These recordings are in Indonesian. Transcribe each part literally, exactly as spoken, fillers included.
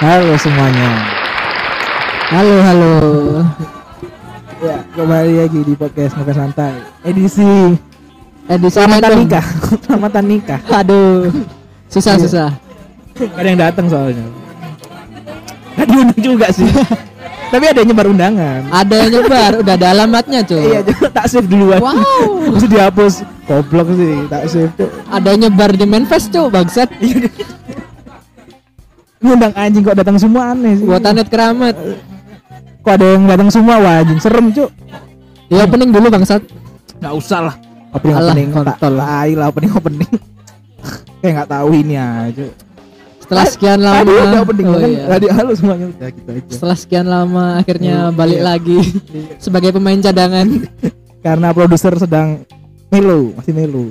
Halo semuanya. Halo halo. Ya, kembali lagi di podcast Ngopi Santai. Edisi edisi Tamatan Nikah. Tamatan Nikah. Aduh. Susah ya. Susah. Gak ada yang datang soalnya. Gak diundang juga sih. Tapi ada yang nyebar undangan. Ada yang nyebar, udah ada alamatnya, coy. Iya, tak save duluan. Wow. Bisa dihapus. Goblok sih, tak save tuh. Ada yang nyebar di Manifest, coy, bangsat. Ngundang anjing kok datang semua, aneh sih. Buatanet keramat. Kok ada yang datang semua, wah anjing, serem, coy. Ya opening dulu, bangsat. Enggak usah lah. Opening Alah, opening kontol. Ai lah opening opening. Kayak enggak tahu ini aja. Setelah sekian lama, Aduh, udah opening, oh kan? Iya. Tadi halo semuanya udah gitu aja. Setelah sekian lama akhirnya balik iya. lagi iya. sebagai pemain cadangan karena produser sedang melo, masih melo.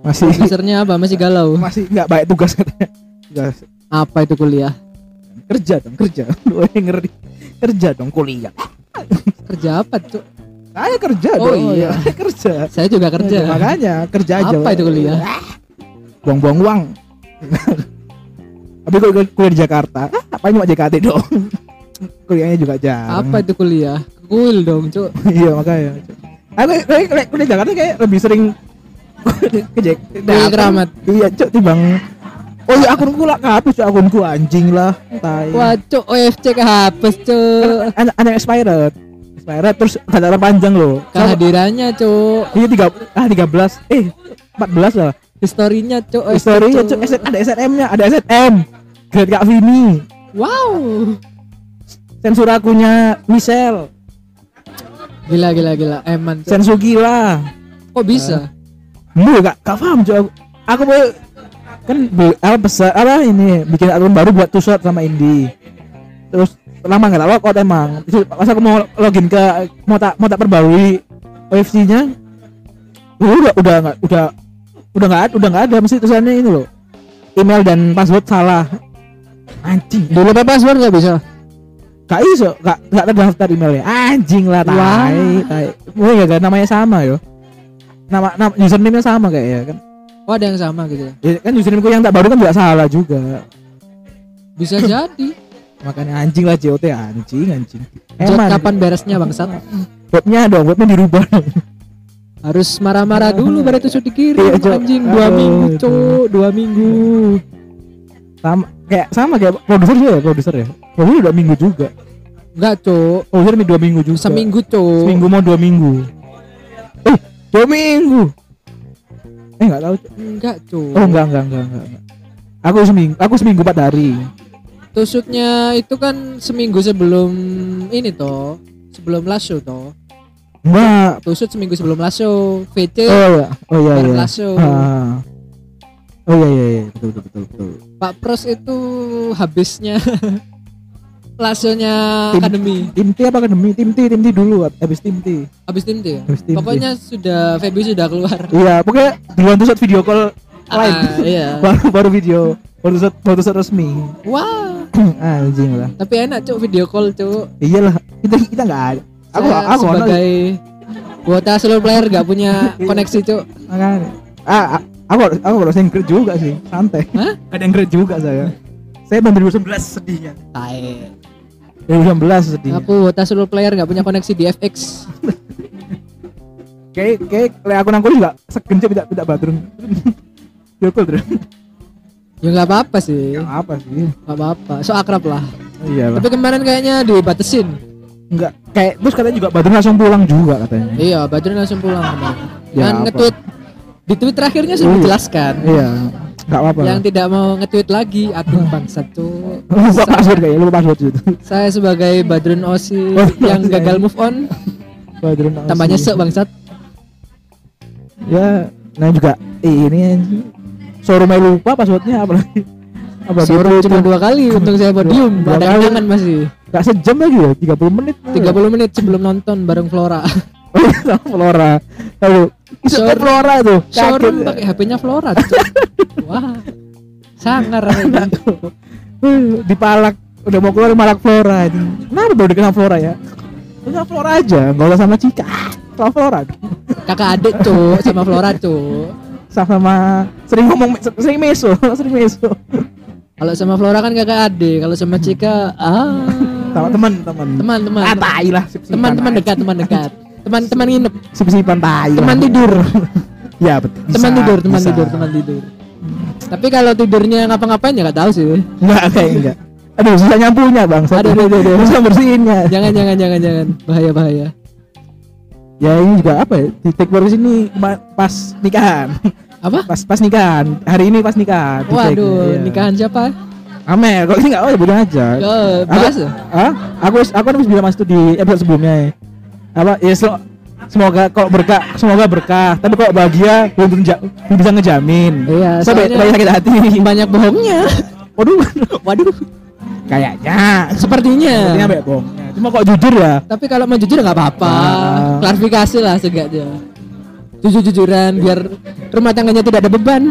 Masih produsernya apa? Masih galau. Masih enggak baik tugas katanya. Tugas. Apa itu kuliah? Kerja dong, kerja. Lu ngeri. Kerja dong kuliah. Kerja apa, Cuk? Saya kerja oh, dong. Iya. Saya kerja. Saya juga kerja. Nah, makanya kerja aja. Apa itu kuliah? Buang-buang uang. Tapi kalau kuliah di Jakarta, apa cuma J K T dong? Kuliahnya juga jarang. Apa itu kuliah? Kuil dong, Cuk. Iya, makanya. Aku kuliah di Jakarta kayak lebih sering ke J K T. Keramat. Iya, Cuk, timbang. Oh, iya akunku lah kehapus, Cuk, akunku anjing lah. Tai. Wah, Cuk, O F C kehapus, Cuk. Anak expired. Expired terus ada panjang loh. Kehadirannya, Cuk. Iya tiga ah tiga belas. Eh, empat belas lah. Historinya cok, historinya cok, ada S N M-nya, ada S N M, grade Kak Vini. Wow. Sensor akunya Michelle. Gila gila gila, eman. Sensor gila. Kok bisa? Lu enggak enggak paham cok. Aku mau kan apa besar apa ini bikin akun baru buat Tusot sama Indi. Terus lama enggak tahu kok emang. Pas aku mau login ke mau tak mau tak perbarui O F C-nya. Udah udah enggak udah udah nggak ada udah nggak ada mesti tulisannya ini loh email dan password salah anjing dulu apa password nggak bisa nggak iso nggak nggak terdaftar emailnya anjing lah tai tai oh ya kan namanya sama yo nama, nama username nya sama kayak ya kan oh ada yang sama gitu ya kan username ku yang tak baru kan juga salah juga bisa jadi makanya anjing lah J O T anjing anjing emang kapan beresnya bangsat webnya dong webnya dirubah dong. Harus marah-marah dulu baru itu dikirim iya, anjing dua minggu cok dua minggu sama kayak sama kayak produser juga ya produser ya produser dua minggu juga enggak cok produser dua minggu juga seminggu cok seminggu mau dua minggu eh dua minggu eh nggak tahu cok. Enggak cok oh enggak enggak enggak enggak aku seminggu aku seminggu empat hari tusuknya itu kan seminggu sebelum ini toh sebelum last show toh Mbak tusut seminggu sebelum lasso, V C. Oh iya, oh iya. Iya. Lasso. Ah. Oh iya iya iya, betul betul betul. betul. Pak Pros itu habisnya lassonya akademi. Tim T apa akademi? Tim T, tim T dulu habis tim T. Habis tim T ya? Tim pokoknya T. Sudah Feby sudah keluar. Iya, pokoknya duluan tusut video call live. Ah, iya. baru baru video, baru tusut, baru tusut resmi. Wah. Anjing lah. Tapi enak, Cuk, video call, Cuk. Iyalah, kita kita enggak ada. Aku aku sebagai kuota seluruh player gak punya koneksi cuk. Makanya. Ah, aku aku harus nge-grade juga sih, santai. Hah? Ada yang grade juga saya. Saya banding dua ribu sembilan belas sedihnya. Tae. dua ribu sembilan belas sedihnya. Aku kuota seluruh player gak punya koneksi di F X. Kayak kayak aku nangkul juga segenjep tidak tidak badrun. Jokol terus. Ya enggak apa-apa sih. Enggak apa sih. Enggak apa-apa. So akrab lah. Iya. Tapi kemarin kayaknya dibatasin. Enggak, kayak terus katanya juga Badrun langsung pulang juga katanya. Iya, Badrun langsung pulang. Ya, kan nge-tweet di tweet terakhirnya sudah oh, dijelaskan. Iya, enggak apa-apa. Yang lah. Tidak mau nge-tweet lagi, aduh bangsat tuh. Lupa password kayaknya, lupa password itu. Saya sebagai Badrun Osi yang gagal move on. Badrun Osi. Tambah nyesek bangsat. Ya, nah juga eh, ini showroom lupa passwordnya apalagi. Apa showroom cuma dua kali untung saya podium, ada kenangan masih. Gak sejam lagi ya, tiga puluh menit tiga puluh menit sebelum nonton bareng Flora. Oh iya sama Flora. Lalu, Shor- Flora tuh showroom pakai H P-nya Flora tuh. Wah sangar dipalak, udah mau keluar malak Flora itu. Kenapa udah kenal Flora ya? Kenal Flora aja, gak usah sama Cika. Sama Flora kakak adik tuh, sama Flora tuh sama-sama sering ngomong, sering meso sering meso Kalau sama Flora kan kakak adik, kalau sama Cika ah teman-teman. Teman-teman. Ah tai lah. Teman-teman dekat, teman dekat. Teman-teman nginep, sip-sipan tai. Teman tidur. Ya betul. Teman tidur, teman tidur, teman tidur. Tapi kalau tidurnya ngapa-ngapain ya enggak tahu sih. Enggak, kayak enggak. Aduh, susah nyampunya, Bang. Aduh, aduh, aduh, susah bersihinnya. Jangan, jangan, jangan, jangan. Bahaya, bahaya. Ya ini juga apa ya? Titik baru sini pas nikahan. Apa? Pas pas nikahan. Hari ini pas nikahan. Waduh, ya. Nikahan siapa? Amel. Kok ini enggak oh, bodoh aja. Yo, bahas. Hah? Aku aku harus bilang Mas itu di episode sebelumnya. Ya. Apa? Ya so, semoga kok berkah, semoga berkah. Tapi kok bahagia belum bisa ngejamin. Iya, sampai so, sakit hati. Banyak bohongnya. Waduh, waduh. Kayaknya sepertinya sepertinya baik bohong cuma kok jujur ya tapi kalau mau jujur gak apa-apa nah. Klarifikasi lah seenggaknya jujur-jujuran biar rumah tangganya tidak ada beban.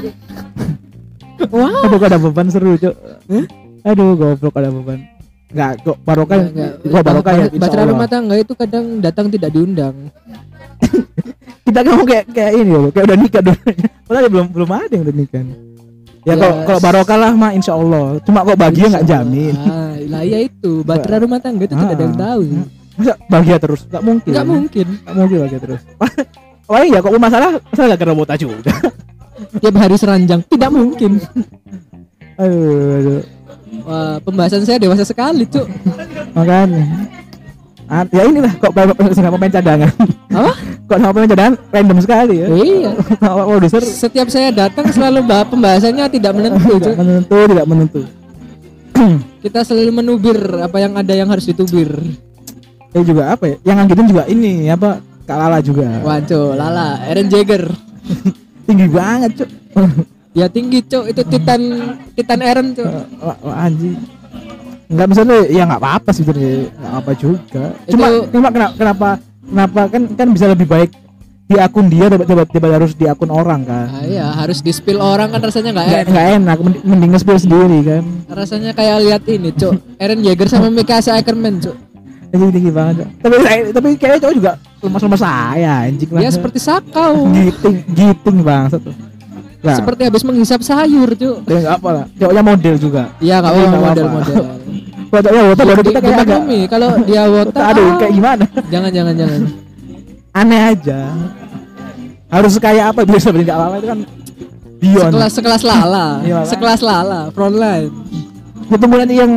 Wah aduh kok ada beban seru cok huh? Aduh goblok ada beban gak kok barokah kok barokah ya bacara rumah tangga itu kadang datang tidak diundang. Kita ngomong kayak kayak ini loh kayak udah nikah dulu padahal belum belum ada yang udah nikah. Ya yes. Kalau barokah lah mah insya Allah. Cuma kok bahagia nggak jamin. Ah, lah ya itu bahtera rumah tangga itu ah, tidak ada yang tahu. Masa bahagia terus? Nggak mungkin. Nggak mungkin. Nggak mungkin bahagia terus. Wah iya kok masalah masalah nggak kena botak juga. Tiap hari seranjang tidak mungkin. Aduh, aduh. Wah pembahasan saya dewasa sekali cuk. Makanya. An- ya inilah kok bapak sama pemain cadangan. Apa? Kok sama pemain cadangan random sekali ya. Iya. Sama produser. Setiap saya datang selalu bahas pembahasannya tidak menentu. Tidak menentu, tidak menentu. Kita selalu menubir apa yang ada yang harus ditubir. Eh juga apa ya? Yang anggitin juga ini apa? Kak Lala juga. Waduh, Lala, Eren Jaeger. Tinggi banget, Cuk. Ya tinggi, Cuk. Itu Titan Titan Eren, Cuk. Anjing. Enggak misalnya ya enggak apa-apa sebenarnya enggak apa juga cuma itu... cuma kenapa kenapa kenapa kan kan bisa lebih baik di akun dia tiba-tiba harus di akun orang kan. Ah, iya harus di spill orang kan rasanya enggak enak enggak enak mending nge-spill sendiri kan rasanya kayak lihat ini cok Eren Jaeger sama Mikasa Ackerman cok anjing tinggi banget cok tapi tapi kayaknya cowok juga lemas-lemas saya anjing dia banget. Seperti sakau giting giting banget nah. Seperti habis menghisap sayur cok ya enggak apa lah cowoknya model juga iya enggak apa model-model Wotanya wota baru kita kayak agak kalau dia wota aduh kayak gimana jangan jangan jangan aneh aja harus kayak apa biasa beli Lala itu kan Dion sekelas sekelas Lala sekelas Lala frontline ketemu nanti yang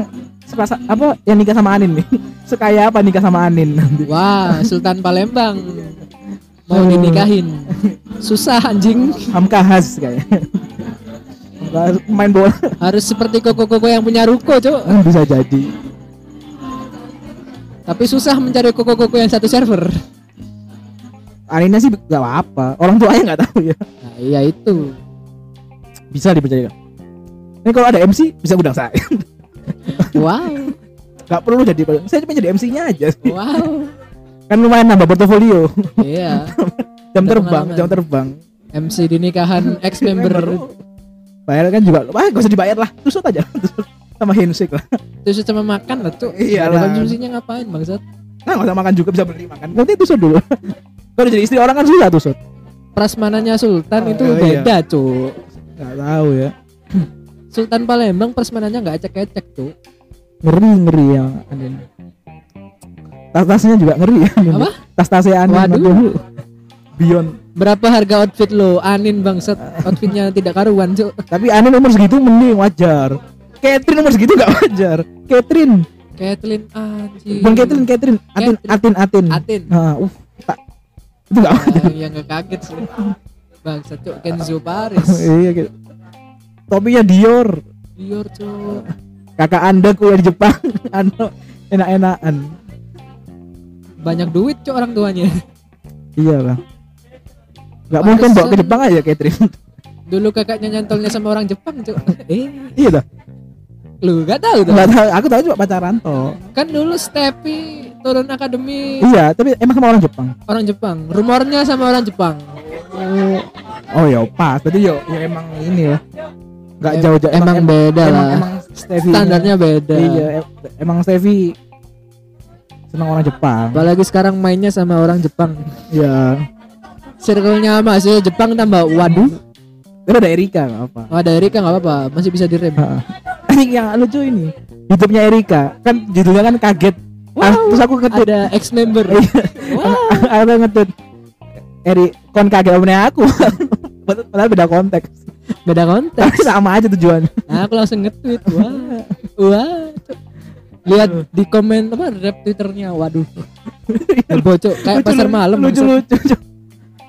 sekelas apa yang nikah sama Anin nih sekaya apa nikah sama Anin nanti wah Sultan Palembang mau dinikahin susah anjing Hamka Has kayaknya main bola harus seperti koko-koko yang punya ruko cok bisa jadi tapi susah mencari koko-koko yang satu server anehnya sih gak apa-apa orang tuanya gak tahu ya nah, iya itu bisa dipercaya ini kalau ada M C bisa undang saya wow gak perlu jadi saya cuma jadi M C nya aja sih. Wow kan lumayan nambah portofolio iya jam terbang jam terbang M C di nikahan ex-member bayar kan juga, wah gak usah dibayar lah, tusut aja tusut sama handshake lah tusut sama makan lah tuh iyalah konsumsinya ngapain bangsat nah gak usah makan juga bisa beli makan, nanti tusut dulu kalau jadi istri orang kan susah tusut prasmananya Sultan oh, itu oh, beda iya. Cuk gak tahu ya Sultan Palembang prasmananya gak ecek-ecek tuh ngeri-ngeri ya Anin tas-tasnya juga ngeri ya Anin apa? Tas-tasnya Anin waduh Beyond berapa harga outfit lo Anin bangset outfitnya tidak karuan cuk tapi Anin umur segitu mending wajar Catherine umur segitu gak wajar Catherine Catherine anjir bukan Catherine Catherine Atin Atin Atin Atin nah, uh, tak. Itu gak wajar uh, yang gak kaget sih bangset cuk Kenzo Paris iya gitu topinya Dior Dior cuk kakak anda kuliah di Jepang ano enak-enakan banyak duit cuk orang tuanya iya lah gak Pakistan. Mungkin bawa ke Jepang aja Catherine dulu kakaknya nyantolnya sama orang Jepang cok eh iya dah lu gak tahu tuh gak tahu aku tahu cuma pacaran toh kan dulu Stepi turun akademi iya tapi emang sama orang Jepang orang Jepang rumornya sama orang Jepang oh, oh ya pas berarti yo ya emang ini lah gak em, jauh-jauh emang, emang beda emang, lah emang Stevi standarnya beda iya emang Stevi senang orang Jepang apalagi sekarang mainnya sama orang Jepang iya circle-nya masih Jepang tambah waduh. Itu ada Erika enggak apa-apa. Oh, ada Erika enggak apa-apa, masih bisa direm. anjing yang lucu ini. Hidupnya Erika. Kan judulnya kan kaget. Wow, ah, terus aku ngetut ada ex member. Wow. Aku ngetut. Eri, kon kaget punya aku. Padahal beda konteks. Beda konteks. Sama aja tujuan. Nah, aku langsung ngetweet. Wah. Wah. Lihat aduh. Di komen apa rap Twitternya. Waduh. Bocok kayak lucu, pasar malam. Lucu-lucu.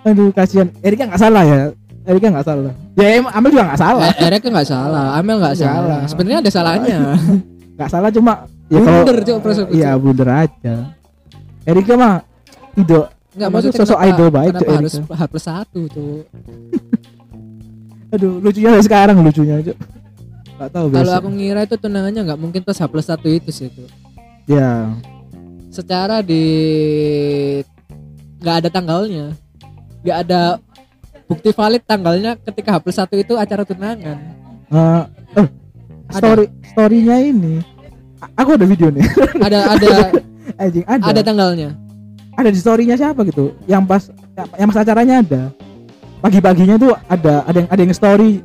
Aduh, kasihan. Erika enggak salah ya. Erika enggak salah. Ya, Amel juga enggak salah. Eh, Erika enggak salah, Amel enggak salah. Sebenarnya ada salahnya. Enggak salah cuma ya blunder cok proses. Iya, blunder aja. Erika mah idol. Enggak masuk sosok kenapa, idol baik cok. Harus H plus satu cok. Aduh, lucunya sekarang lucunya cok. Enggak tahu biasa. Kalau aku ngira itu tunangannya enggak mungkin plus H plus satu itu sih itu. Ya. Secara di enggak ada tanggalnya. Enggak ada bukti valid tanggalnya ketika H plus satu itu acara tunangan. Uh, eh, story ada. Storynya ini. A- aku ada video nih. Ada ada anjing, ada. Ada tanggalnya. Ada di storynya siapa gitu? Yang pas yang pas acaranya ada. Pagi-paginya tuh ada ada yang ada yang story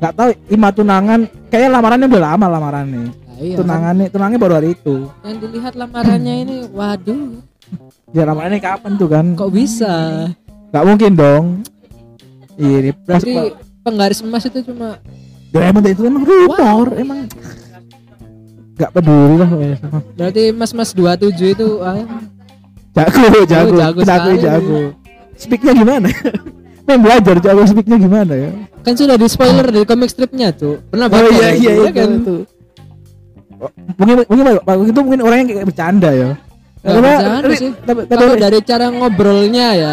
enggak tahu ima tunangan. Kayaknya lamarannya udah lama lamarannya. Nah, iya, tunangannya kan? Tunangannya baru hari itu. Yang dilihat lamarannya ini waduh. Ya lamarannya kapan tuh kan? Kok bisa? Gak mungkin dong. Ini berarti penggaris emas itu cuma Diamond itu emang rumor, wow. Emang gak peduli lah. Berarti mas-mas dua puluh tujuh itu ah. Jago, jago, jago, jago, jago. Speaknya gimana? Pengen belajar jago speaknya gimana ya? Kan sudah di spoiler dari comic stripnya tuh. Pernah baca? Oh iya iya itu, kan? Itu. Mungkin mungkin itu mungkin orangnya kayak bercanda ya. Gak bercanda sih. Kalau dari cara ngobrolnya ya.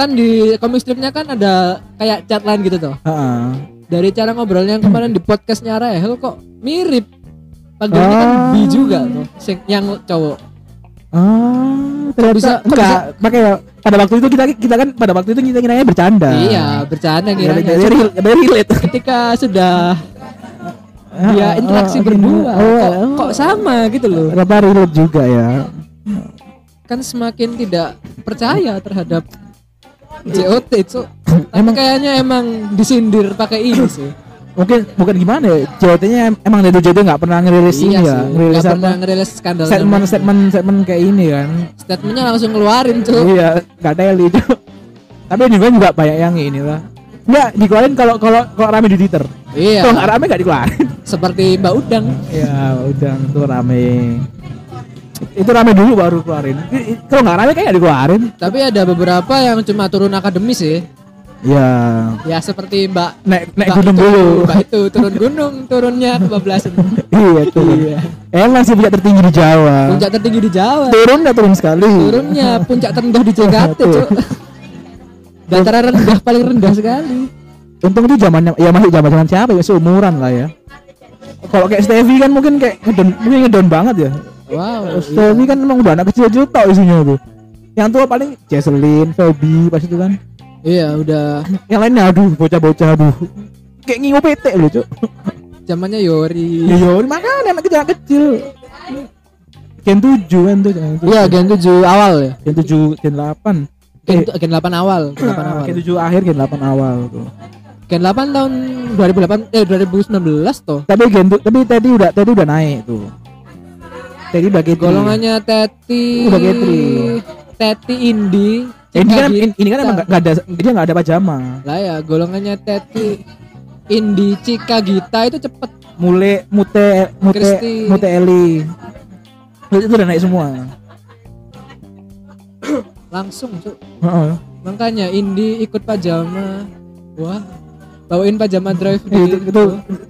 Kan di comic stripnya kan ada kayak chatline gitu tuh. Uh-uh. Dari cara ngobrolnya yang kemarin di podcastnya Rahel kok mirip. Panggilnya uh. kan bi juga tuh, yang cowok. Ah, uh, ternyata bisa, enggak. Bisa? Makanya pada waktu itu kita kita kan pada waktu itu kita kiranya bercanda. Iya, bercanda kiranya. Jadi real, relate. Ketika sudah uh, dia interaksi uh, berdua, uh, uh, kok, kok sama gitu loh. Rada relate juga ya. Kan semakin tidak percaya terhadap J O T itu emang kayaknya emang disindir pakai ini sih. Mungkin bukan gimana ya? J O T-nya emang dari J O T enggak pernah ngerilis ini ya. Enggak pernah ngerilis skandal. Statement-statement statement kayak ini kan. Statementnya langsung keluarin tuh. Iya, enggak teli itu. Tapi juga juga banyak yang ini lah. Enggak dikeluarin kalau kalau kalau rame di Twitter. Iya. Kalau enggak rame enggak dikeluarin. Seperti Mbak Udang. Iya, Udang tuh rame. Itu rame dulu baru keluarin. Kalau nggak rame kayaknya dikeluarin. Tapi ada beberapa yang cuma turun akademis sih. Ya. Ya seperti Mbak naik naik gunung itu, dulu. Mbak itu turun gunung, turunnya kebablasan. Iya tuh. Iya. Emang sih puncak tertinggi di Jawa. Puncak tertinggi di Jawa. Turun nggak turun sekali. Turunnya puncak terendah di Jakarta. Dataran rendah paling rendah sekali. Untung itu zamannya, ya masih zaman zaman siapa ya seumuran lah ya. Kalau kayak Stevie kan mungkin kayak ngedon, mungkin ngedon banget ya. Wow, Stevie iya. Kan emang udah anak kecil juga isinya tuh. Yang tua paling Jesselyn, Feby pas itu kan. Iya, udah. Yang lainnya aduh, bocah-bocah aduh. Kayak ngingo petek loh, Cuk. Zamannya Yori. Ya, Yori makanya anak kecil kecil. Gen tujuh, gen tujuh. Iya, gen tujuh awal ya. gen tujuh, gen delapan. Gen, eh. gen delapan awal, gen delapan nah, awal. gen tujuh akhir, gen delapan awal tuh. gen delapan tahun dua ribu delapan eh dua ribu sembilan belas toh. Tapi gen tapi tadi udah tadi udah naik tuh. Teti udah G tiga. Golongannya Teti. Udah G tiga. Teti Indi. Ini kan ini, ini kan emang enggak ada dia enggak ada pajama. Lah ya, golongannya Teti Indi Cika Gita itu cepet. Mule Mute Mute Christy. Mute Eli. Itu udah naik semua. Langsung, Cuk. Uh-uh. Makanya Indi ikut pajama. Wah. Bawain pajama drive di, itu, itu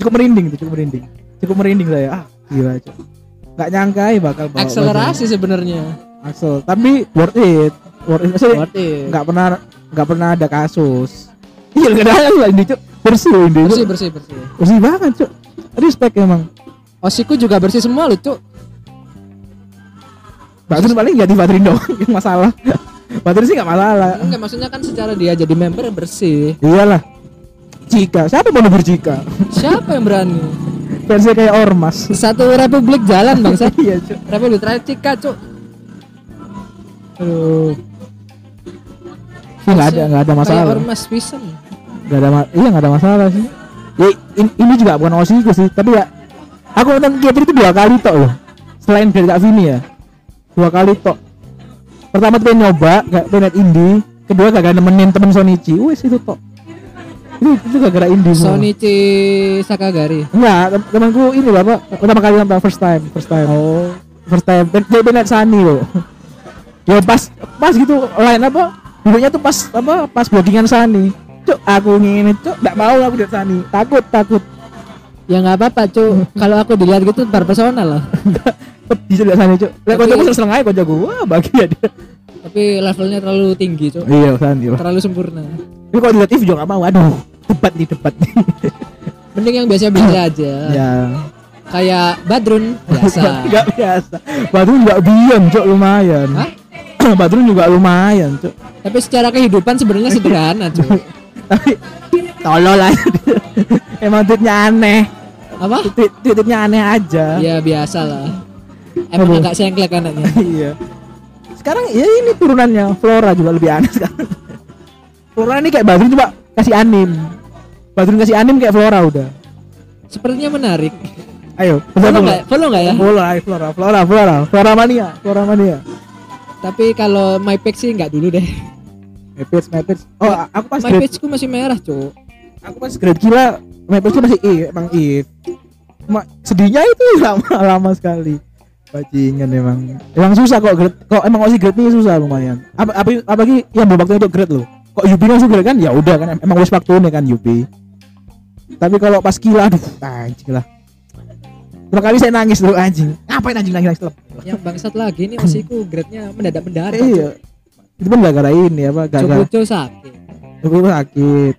cukup merinding itu, cukup merinding. Cukup merinding saya. Ah, gila, Cuk. Gak nyangka ya bakal bawa akselerasi sebenarnya. Aksel, tapi worth it. Worth it. Maksudnya worth it. Gak pernah gak pernah ada kasus. Iya, enggak ada lah ini, Cuk. Bersih ini. Bersih, bersih, bersih. Bersih banget, Cuk. Respect emang. Osiku juga bersih semua lu, Cuk. Bagus paling jadi baterai dong, masalah. Baterai sih enggak masalah. Enggak, maksudnya kan secara dia jadi member bersih. Iyalah. Jika, siapa mau berjika? Siapa yang berani? Versi kayak ormas. Satu republik jalan bangsa. Iya, Cuk. Republik Cika, Cuk. Aduh. Enggak ada, enggak ada masalah. Kayak ormas pisan. Enggak ada, ma- iya enggak ada masalah sih. Ya, in- ini juga bukan O S I S sih, tapi ya Aku nonton Kiatri itu dua kali tok loh. Selain dari Kak Vini ya. Dua kali tok. Pertama tuh pengen nyoba, gak pengen indie. Kedua gak nemenin temen Sonichi. Wes itu tok. Itu itu gara-gara indie. Sonichi Sakagari. Enggak, temanku ini loh, Pak. Pertama kali nonton first time, first time. Oh, first time. Dia pengen Sani loh. Ya pas pas gitu lain apa? Dulunya tuh pas apa? Pas boardingan Sani. Cuk, aku ngene, cuk. Enggak mau aku dari Sani. Takut, takut. Ya nggak apa-apa cu, kalau aku dilihat gitu ntar personal loh. Bisa dilihat sana cu, lihat kocokku serang aja kocokku, wah bahagia dia. Tapi levelnya terlalu tinggi cu. Iya santi lah. Terlalu sempurna. Tapi kalau dilihat If juga nggak mau, aduh debat nih debat nih. Mending yang biasa-biasa aja. Ya. Kayak Badrun biasa. Gak biasa. Badrun juga diem cu, lumayan. Hah? Badrun juga lumayan cu. Tapi secara kehidupan sebenarnya sederhana cu. Tapi tolol aja dia. Emang tweetnya aneh. Apa? Tweet-tweetnya aneh aja. Ya biasa lah. Emang agak sengklek anaknya. Iya. Sekarang ya ini turunannya Flora juga lebih aneh sekarang. Flora ini kayak Badrun coba kasih anim. Badrun kasih anim kayak Flora udah. Sepertinya menarik. Ayo. Follow nggak? Follow nggak ya? Follow ayo Flora. Flora, Flora, Flora mania, Flora mania. Tapi kalau my page sih nggak dulu deh. My page, my page. Oh, aku pas my pageku masih merah cuk. Aku pas grade gila. My page masih E, emang E. Cuma sedihnya itu lama-lama sekali. Bajingan emang. Emang susah kok grade. Kok emang masih grade ini susah lumayan. Apa apa apalagi yang belum waktunya untuk grade loh. Kok U P langsung grade kan? Ya udah kan emang wis waktunya kan U P. Tapi kalau pas gila aduh anjing lah. Dua kali saya nangis loh anjing. Ngapain anjing nangis telep? Yang bangsat lagi nih masih ku grade-nya mendadak-mendadak. Iya. Itu pun gara-gara ini apa gara-gara Cukucu sakit. Cukucu sakit.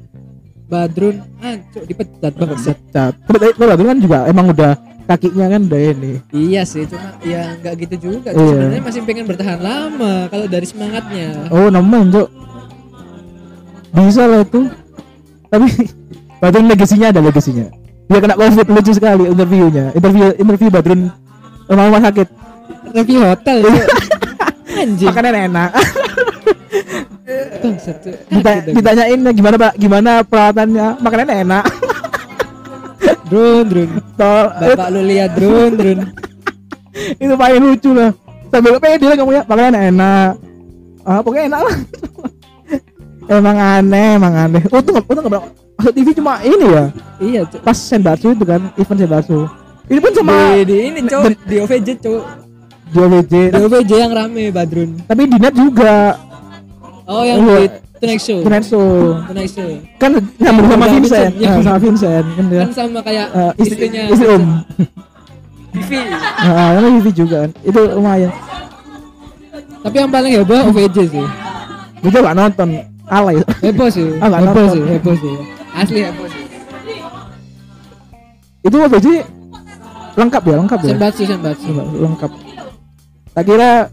Badrun ancuk dipecat banget. Pecat. Tapi Badrun kan juga emang udah kakinya kan udah ini. Iya sih cuma ya enggak gitu juga. Iya. Sebenarnya masih pengen bertahan lama kalau dari semangatnya. Oh, nemen tuh. Bisa loh tuh. Tapi Badrun legasinya ada legasinya. Dia kena Covid lucu sekali interviewnya. Interview interview Badrun rumah sakit. Review hotel. Anjing. Makanan enak. Dita- ditanyain gimana pak gimana perawatannya makanannya enak drone drone tol bapak lu lihat drone drone itu paling lucu lah sambil pede lah kamu ya makanannya enak ah pokoknya enak lah emang aneh emang aneh oh tuh tuh nggak masuk T V cuma ini ya iya co- pas Senbatsu itu kan event Senbatsu ini pun cuma di ini cowok di O V J cowok di O V J di O V J yang rame Badrun tapi di net juga. Oh yang di Tonight Show. Tonight Show. Tonight Show. Kan nyambung sama Vincent. Ya sama Vincent kan dia. Kan sama kayak uh, istrinya. Istri Om. Vivi. Heeh, sama Vivi juga kan. Itu lumayan. Tapi yang paling heboh O V J sih. Gue enggak nonton. Alay. Heboh sih. Ah, enggak nonton. Sih, heboh sih. Asli heboh sih. Itu O V J lengkap ya, lengkap ya. Senbatsu, senbatsu. Lengkap. Tak kira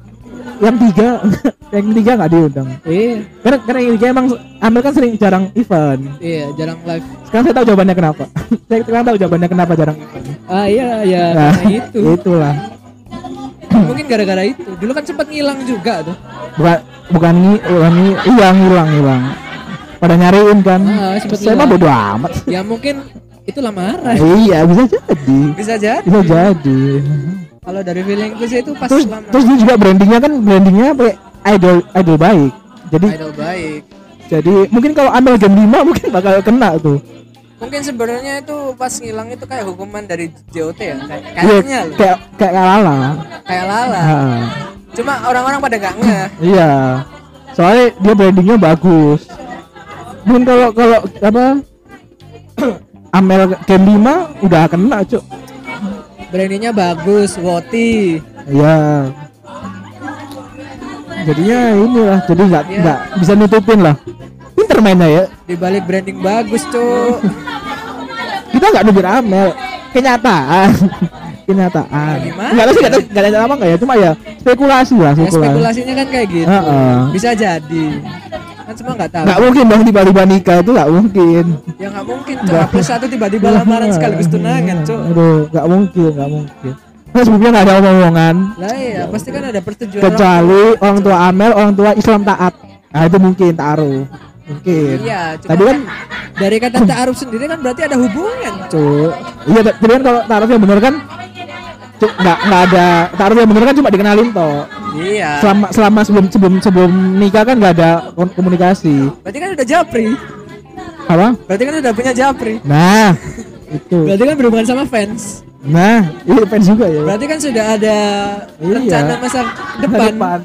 yang tiga yang tiga nggak diundang iya karena karena yang tiga emang Amel kan sering jarang event iya jarang live sekarang saya tahu jawabannya kenapa saya sekarang tahu jawabannya kenapa jarang event ah iya iya nah, itu itulah mungkin gara-gara itu dulu kan sempat ngilang juga tuh bukan bukan ngilang hilang hilang hilang pada nyariin kan ah, saya mah bodo amat ya mungkin itu lamaran iya bisa jadi bisa jadi bisa jadi kalau dari feeling itu sih itu pas terus, terus dia juga brandingnya kan brandingnya pakai idol idol baik jadi idol baik jadi mungkin kalau Amel Gen lima mungkin bakal kena tuh mungkin sebenarnya itu pas ngilang itu kayak hukuman dari J O T ya kayaknya yeah, kayak kayak lala kayak lala ha. Cuma orang-orang pada gak ngeh iya soalnya dia brandingnya bagus mungkin kalau kalau apa Amel Gen lima udah kena cuk brandingnya bagus, Woti. Iya. Jadinya inilah, jadi nggak ya. Nggak bisa nutupin lah. Pinter mainnya ya. Di balik branding bagus cuk. Kita nggak nubir Amel, kenyataan, kenyataan. Nggak tahu sih nggak nggak ada apa nggak ya, cuma ya spekulasi lah. Spekulasi. Ya, spekulasinya kan kayak gitu. Uh-uh. Bisa jadi. Kan semua nggak tahu. Nggak mungkin dong tiba-tiba nikah itu nggak mungkin. Ya nggak mungkin cuk. Plus satu tiba-tiba lamaran sekaligus tunangan cuk. Aduh, nggak mungkin, nggak mungkin. Nah sebelumnya nggak ada omongan. Lah iya, pasti kan ada persetujuan. Kecuali orang tua Amel, orang tua Islam taat. Nah itu mungkin taruh. Mungkin. Iya, tadi kan dari kata ta'aruf sendiri kan berarti ada hubungan. Cuk. Iya, tapi kan kalau ta'aruf yang benar kan cuk enggak enggak ada ta'aruf yang benar kan cuma dikenalin toh. Iya. Selama selama sebelum sebelum sebelum nikah kan enggak ada komunikasi. Berarti kan udah japri. Apa? Berarti kan udah punya japri. Nah, itu. Berarti kan berhubungan sama fans. Nah, iya fans juga ya. Berarti kan sudah ada iya. rencana masa depan. depan.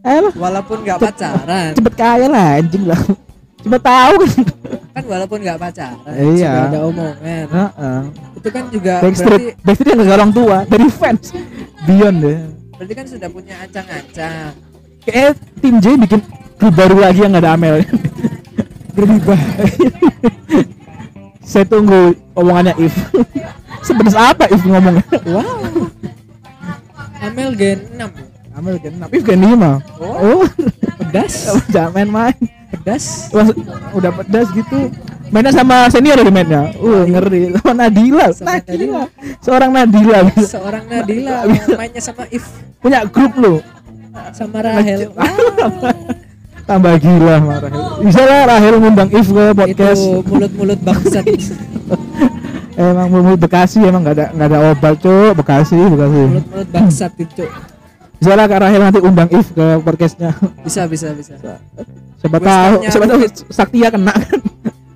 Elah. Walaupun nggak pacaran, cepet kaya lah anjing lah, cepet tahu kan. Kan walaupun nggak pacaran, e, iya. sudah ada omongan. Uh-uh. Itu kan juga Backstreet, berarti Backstreet yang orang tua dari fans Beyond deh. Berarti kan sudah punya ancang-ancang. Kayak tim J bikin grup baru lagi yang nggak ada Amel. Grup baru. Saya tunggu omongannya If. Sepedes apa If ngomongnya? Wow. Amel gen enam. Amel gen enam, If gen lima. Oh, oh. Pedas. Jangan main-main. Pedas. Wah, udah pedas gitu. Mainnya sama senior di mainnya. Uh, ngeri. Sama Nadila. Sama Nadila. Seorang Nadila. Seorang Nadila. Mainnya sama If. Punya grup lo. Sama Rahel. Ah. Tambah gila sama Rahel. Bisa lah Rahel ngundang If ke podcast. Itu mulut-mulut bangsat. Emang mulut Bekasi emang enggak ada enggak ada obat, Cuk. Bekasi, Bekasi. Mulut-mulut bangsat itu, Cuk. Bisa lah Kak Rahel nanti undang If ke podcastnya. Bisa, bisa, bisa. Siapa tahu, siapa tahu Saktia kena kan.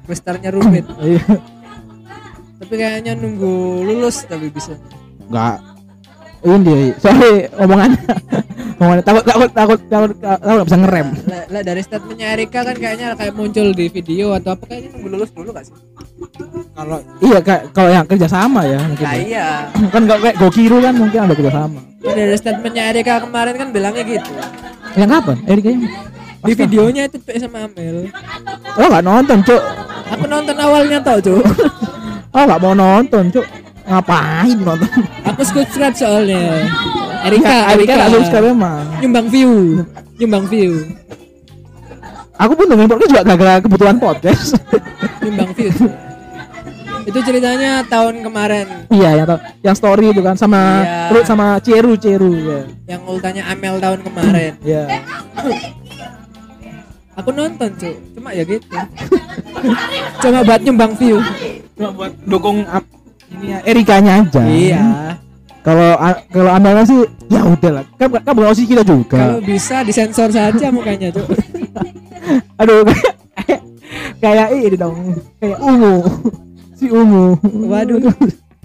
Westernya rumit. Iya. Tapi kayaknya nunggu lulus tapi bisa. Enggak. Ini sorry omongannya. Omongannya takut takut takut takut enggak bisa ngerem. Lah dari statementnya Erika kan kayaknya kayak muncul di video atau apa kayaknya nunggu lulus dulu enggak sih? Kalau iya kalau yang kerja sama ya mungkin. Nah, iya. Kan enggak kayak Gokiru kan mungkin ada kerja sama. Dari statementnya Erika kemarin kan bilangnya gitu. Yang kapan? Erika yang di videonya itu sama Amel. Oh nggak nonton Cuk. Aku nonton awalnya tau Cuk. Oh nggak mau nonton Cuk. Ngapain nonton? Aku subscribe soalnya. Erika, ya, Erika nggak subscribe emang. Nyumbang view, nyumbang view. Aku pun dengan podcast juga gara-gara kebutuhan podcast. Nyumbang view. Itu ceritanya tahun kemarin. Iya, yang yang story itu kan sama iya. Ruth sama Ceru Ceru ya. Yang ultanya Amel tahun kemarin. Iya. Aku nonton, Cuk. Cuma ya gitu. Cuma buat nyumbang view. Cuma buat dukung up, ini ya, Erikanya aja. Iya. Kalau kalau Amelnya sih ya udahlah. Kan kan bukan osi kita juga. Kalau bisa disensor saja mukanya, Cuk. Aduh. Kayak, kayak ini dong. Kayak ungu. Si ungu, waduh,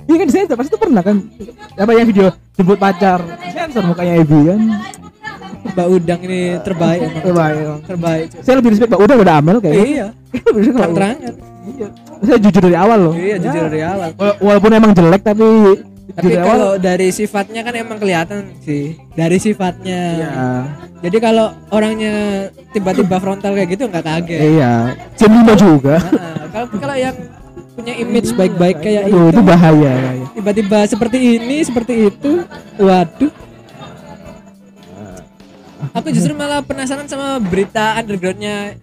ini kan disensor, pasti itu pernah kan, apa yang video jemput pacar, disensor mukanya Ebi kan. Mbak Udang ini terbaik, uh, terbaik, terbaik, terbaik. Saya lebih respect Mbak Udang udah Amel kayaknya. Iya, terang-terangan. Iya. Saya jujur dari awal loh. Iya, jujur dari awal. Walaupun emang jelek tapi. Tapi kalau dari sifatnya kan emang kelihatan sih, dari sifatnya. Iya. Jadi kalau orangnya tiba-tiba frontal kayak gitu nggak kaget. Iya. Cemina juga. Kalau kalau yang punya image baik-baik kayak itu, itu bahaya. Tiba-tiba seperti ini, seperti itu, waduh. Aku justru malah penasaran sama berita undergroundnya.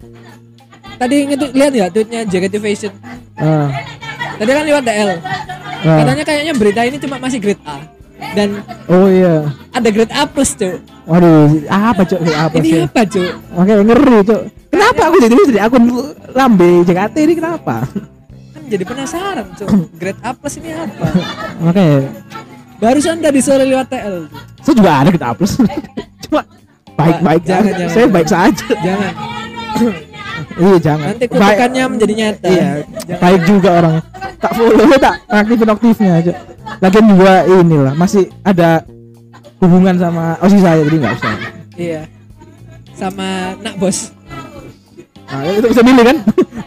Tadi itu lihat ya tweetnya J K T Fashion. Uh. Tadi kan lewat D L. Uh. Katanya kayaknya berita ini cuma masih grade A dan oh iya. Ada grade A plus Cuk. Waduh, apa Cuk? Apa Cuk? Ini apa Cuk? Oke ngeri Cuk. Kenapa aku jadi jadi akun Lambe J K T ini kenapa? Jadi penasaran Cuk, grade A plus ini apa? Makanya barusan tadi sore lewat T L. Saya juga ada grade A plus. Cuma baik-baik jangan, jangan. Saya baik saja. Jangan. Iya jangan. Nanti kutukannya menjadi nyata. Iya. Jangan. Baik juga orang. Tak follow tak aktifin aktifnya aja. Lagian juga inilah masih ada hubungan sama osi saya jadi nggak usah. Iya. Sama nak bos. Nah, itu bisa milih kan?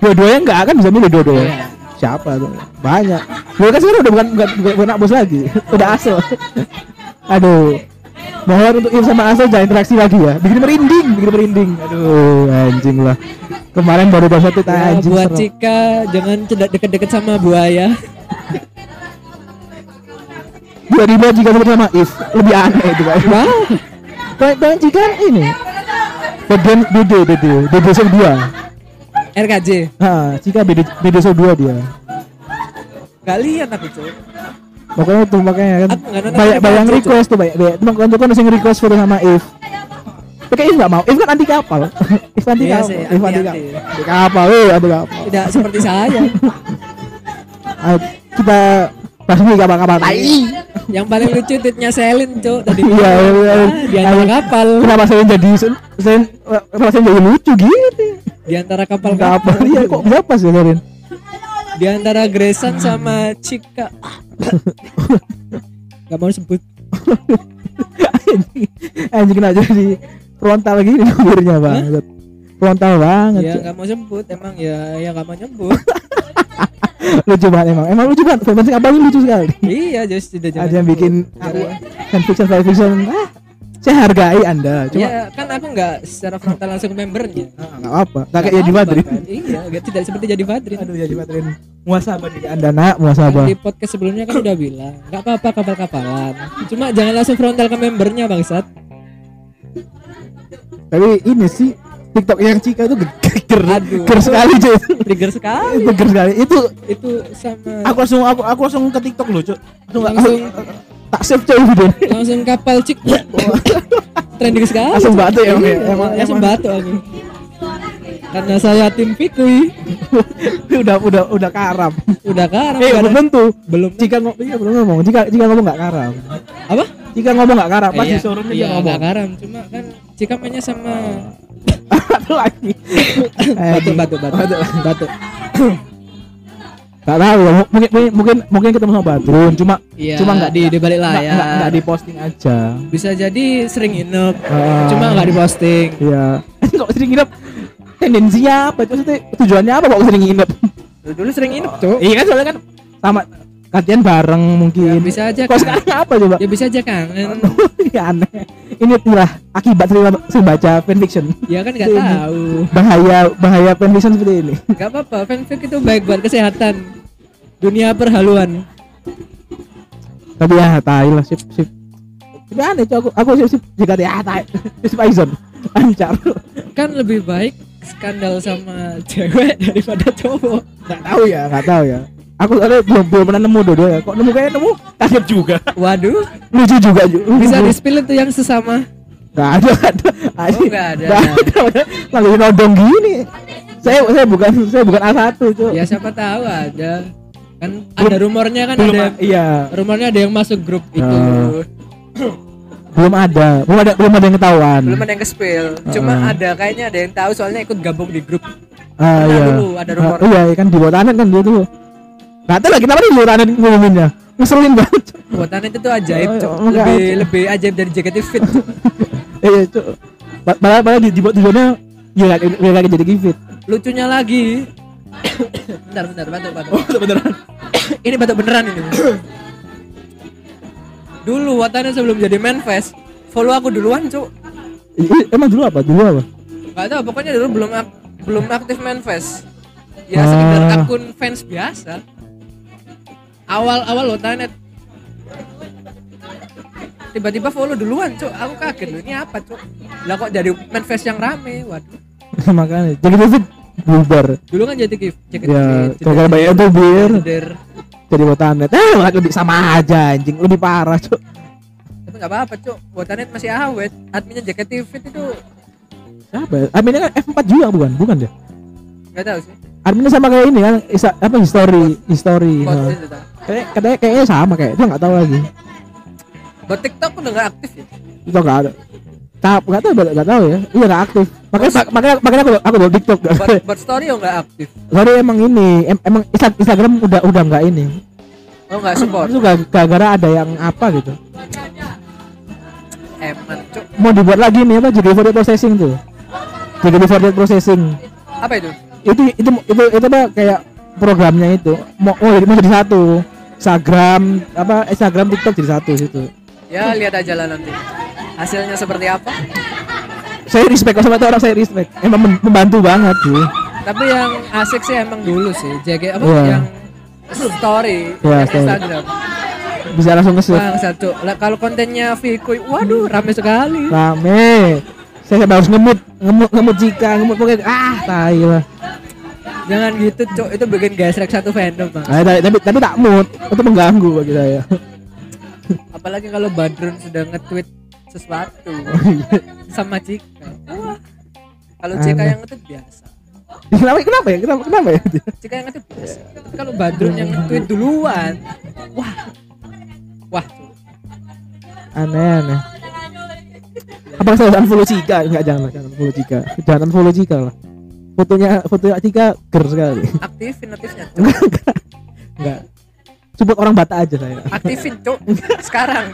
Dua-duanya nggak akan bisa milih dua-duanya. Iya. Siapa tuh? Banyak. Gue kan sekarang udah bukan bukan nak bos lagi, udah asal. Aduh, mohon untuk Im sama asal jangan interaksi lagi ya. Bikin merinding, bikin merinding. Aduh, anjing lah. Kemarin baru baru satu tanya. Anjing buat serem. Cika, jangan deket-deket sama buaya. Buat Ibu Cika deket sama If, lebih aneh itu kan. Wow. Tanya Cika ini. Beden bede bede bede so dua. R K J. Heeh, Cika beda beda so dua dia. Enggak lihat aku, Cuk. Makanya tuh makanya kan banyak bayang request tuh banyak. Teman-teman kan sing request foto sama If. P K I nggak mau. If kan anti kapal. If anti kapal. Iya if anti kapal. Anti kapal. Anti kapal. Tidak seperti saya. Kita pasti kapal kapal. Yang paling lucu tweetnya Selin cok tadi. Iya iya. Di antara kapal. Kenapa Selin jadi Selin? Kenapa Selin jadi lucu gitu? Di antara kapal kapal. Iya kok siapa sih Selin? Di antara Grayson sama Cika. Gak mau sebut. Anjing kenapa jadi frontal gini figurnya banget. Frontal banget. Ya enggak mau sebut emang ya ya enggak mau nyebut. Lucu banget emang. Emang lucu banget. Fanfiction apa lucu sekali. Iya, just tidak jangan. Ada yang bikin fanfiction fanfiction. Ah, saya hargai Anda. Cuma ya, kan aku enggak secara frontal langsung ke membernya. Heeh, enggak apa-apa. Enggak kayak jadi Badrin. Iya, enggak tidak seperti jadi Badrin. Aduh, jadi Badrin. Muasabah di Anda nak, muasabah. Di podcast sebelumnya kan udah bilang, enggak apa-apa kapal-kapalan. Cuma jangan langsung frontal ke membernya, bangsat. Tapi ini sih TikTok yang Cika itu geger, geger sekali cuy. Geger sekali. Geger sekali. Itu itu sama. Aku langsung aku aku langsung ke TikTok loh, cuy. Langsung, langsung tak save cuy videonya. Langsung kapal Cik. Trending sekali. Langsung batu ya, iya, emang langsung batu lagi. Karena saya tim Fikri. udah udah udah karam. Udah karam. Eh, belum tentu. Belum. Cika ngomong, iya, belum ngomong. Cika Cika ngomong enggak karam. Apa? Cika ngomong enggak karam, pas disuruh dia ngomong enggak karam. Cuma kan Cika mainnya sama batu lagi. Batu batu batu batu. batu. Gak tahu mungkin mungkin mungkin ketemu sama Badrun cuma iya, cuma nggak di dibalik lah ya nggak di posting aja bisa jadi sering inap uh, cuma nggak di posting ya kok sering inap tendensinya apa maksudnya tujuannya apa kok sering inap dulu sering inap tuh iya kan soalnya kan sama kajian bareng mungkin ya, bisa aja kok sekarang apa coba ya bisa aja kangen ya aneh ini itulah akibat sering baca fanfiction ya kan nggak tahu bahaya bahaya fanfiction seperti ini nggak apa-apa fanfic itu baik buat kesehatan dunia perhaluan tapi ya tai lah sip sip tapi aneh coba aku, aku sip sip jika ya tai sip Aizon lancar kan lebih baik skandal sama cewek daripada cowok nggak tahu ya nggak tahu ya aku soalnya belum belum pernah nemu dodo ya. Kok nemu kayaknya nemu kaget juga. Waduh, lucu juga. Bisa di-spill itu yang sesama. Enggak ada. Enggak ada. Enggak ada. Lagi nodong gini. Saya saya bukan saya bukan A satu, Cuk. Ya siapa tahu ada. Kan ada rumornya kan belum, ada. Iya. Rumornya ada yang masuk grup itu. Uh, belum ada. Belum ada belum ada yang ketahuan. Belum ada yang ke-spill. Cuma uh, ada kayaknya ada yang tahu soalnya ikut gabung di grup. Ah uh, iya. Dulu ada rumor. Uh, iya kan di botanet kan dia tuh. Kata lagi kenapa nih buat anak ngomonginnya ngeselin banget buat anak itu tuh ajaib oh, oh, lebih aja. Lebih ajaib dari J K T Fit iya itu malah malah dibuat tujuannya ya lagi jadi Fit lucunya lagi bentar bentar batuk batuk oh, beneran ini batuk beneran ini dulu Watana sebelum jadi manifest follow aku duluan cu emang dulu apa dulu apa nggak tahu pokoknya dulu belum ak- belum aktif manifest ya sekedar ah. Akun fans biasa awal-awal Lotanet tiba-tiba follow duluan cok aku kaget loh ini apa cok lah kok jadi manifest yang rame waduh makanya jadi David bubar dulu kan jadi gift ya coba bayar tuh bir jadi Lotanet eh malah lebih sama aja anjing lebih parah cok tapi nggak apa-apa cok Lotanet masih awet adminnya J K T Fit itu siapa adminnya kan F four juga bukan bukan deh nggak tahu sih adminnya sama kayak ini kan isa, apa history Bot. History nah. Kayak katanya kayaknya sama kayak dia nggak tahu lagi buat TikTok udah nggak aktif ya itu nggak ada tak nggak tahu nggak tahu ya iya nggak aktif makanya Bot, makanya makanya aku aku buat TikTok buat story yang nggak aktif story emang ini em, emang Instagram udah udah nggak ini oh nggak support itu gara-gara ada yang apa gitu emang cuk mau dibuat lagi nih apa jadi forward processing tuh jadi forward processing apa itu itu itu itu itu apa kayak programnya itu mau oh jadi mau jadi satu Instagram apa Instagram TikTok jadi satu situ ya lihat aja lah nanti hasilnya seperti apa saya respect sama itu orang saya respect emang membantu banget tuh tapi yang asik sih emang dulu sih J K apa yeah. Yang story yeah, yang Instagram bisa langsung ke bang satu lah kalau kontennya Fikui waduh rame sekali rame saya harus ngemut ngemut ngemut jika ngemut pokoknya ah tai lah jangan gitu cok itu bikin gesrek satu fandom bang nah, tapi tapi tak mood itu mengganggu bagi saya apalagi kalau Badrun sudah nge-tweet sesuatu sama Cika Kalau C K yang ngetweet biasa. Kenapa, kenapa ya? Kenapa, kenapa ya? C K yang ngetweet biasa. Tapi kalau Badrun yang ngetweet duluan, wah, wah, aneh-aneh. Apa kesalahan follow Cika? Enggak, jangan, jangan follow Cika. Jangan follow Cika lah. Fotonya, fotonya Cika ger sekali. Aktifin notifnya. Enggak, enggak. Sebut orang Batak aja saya. Aktifin cok sekarang.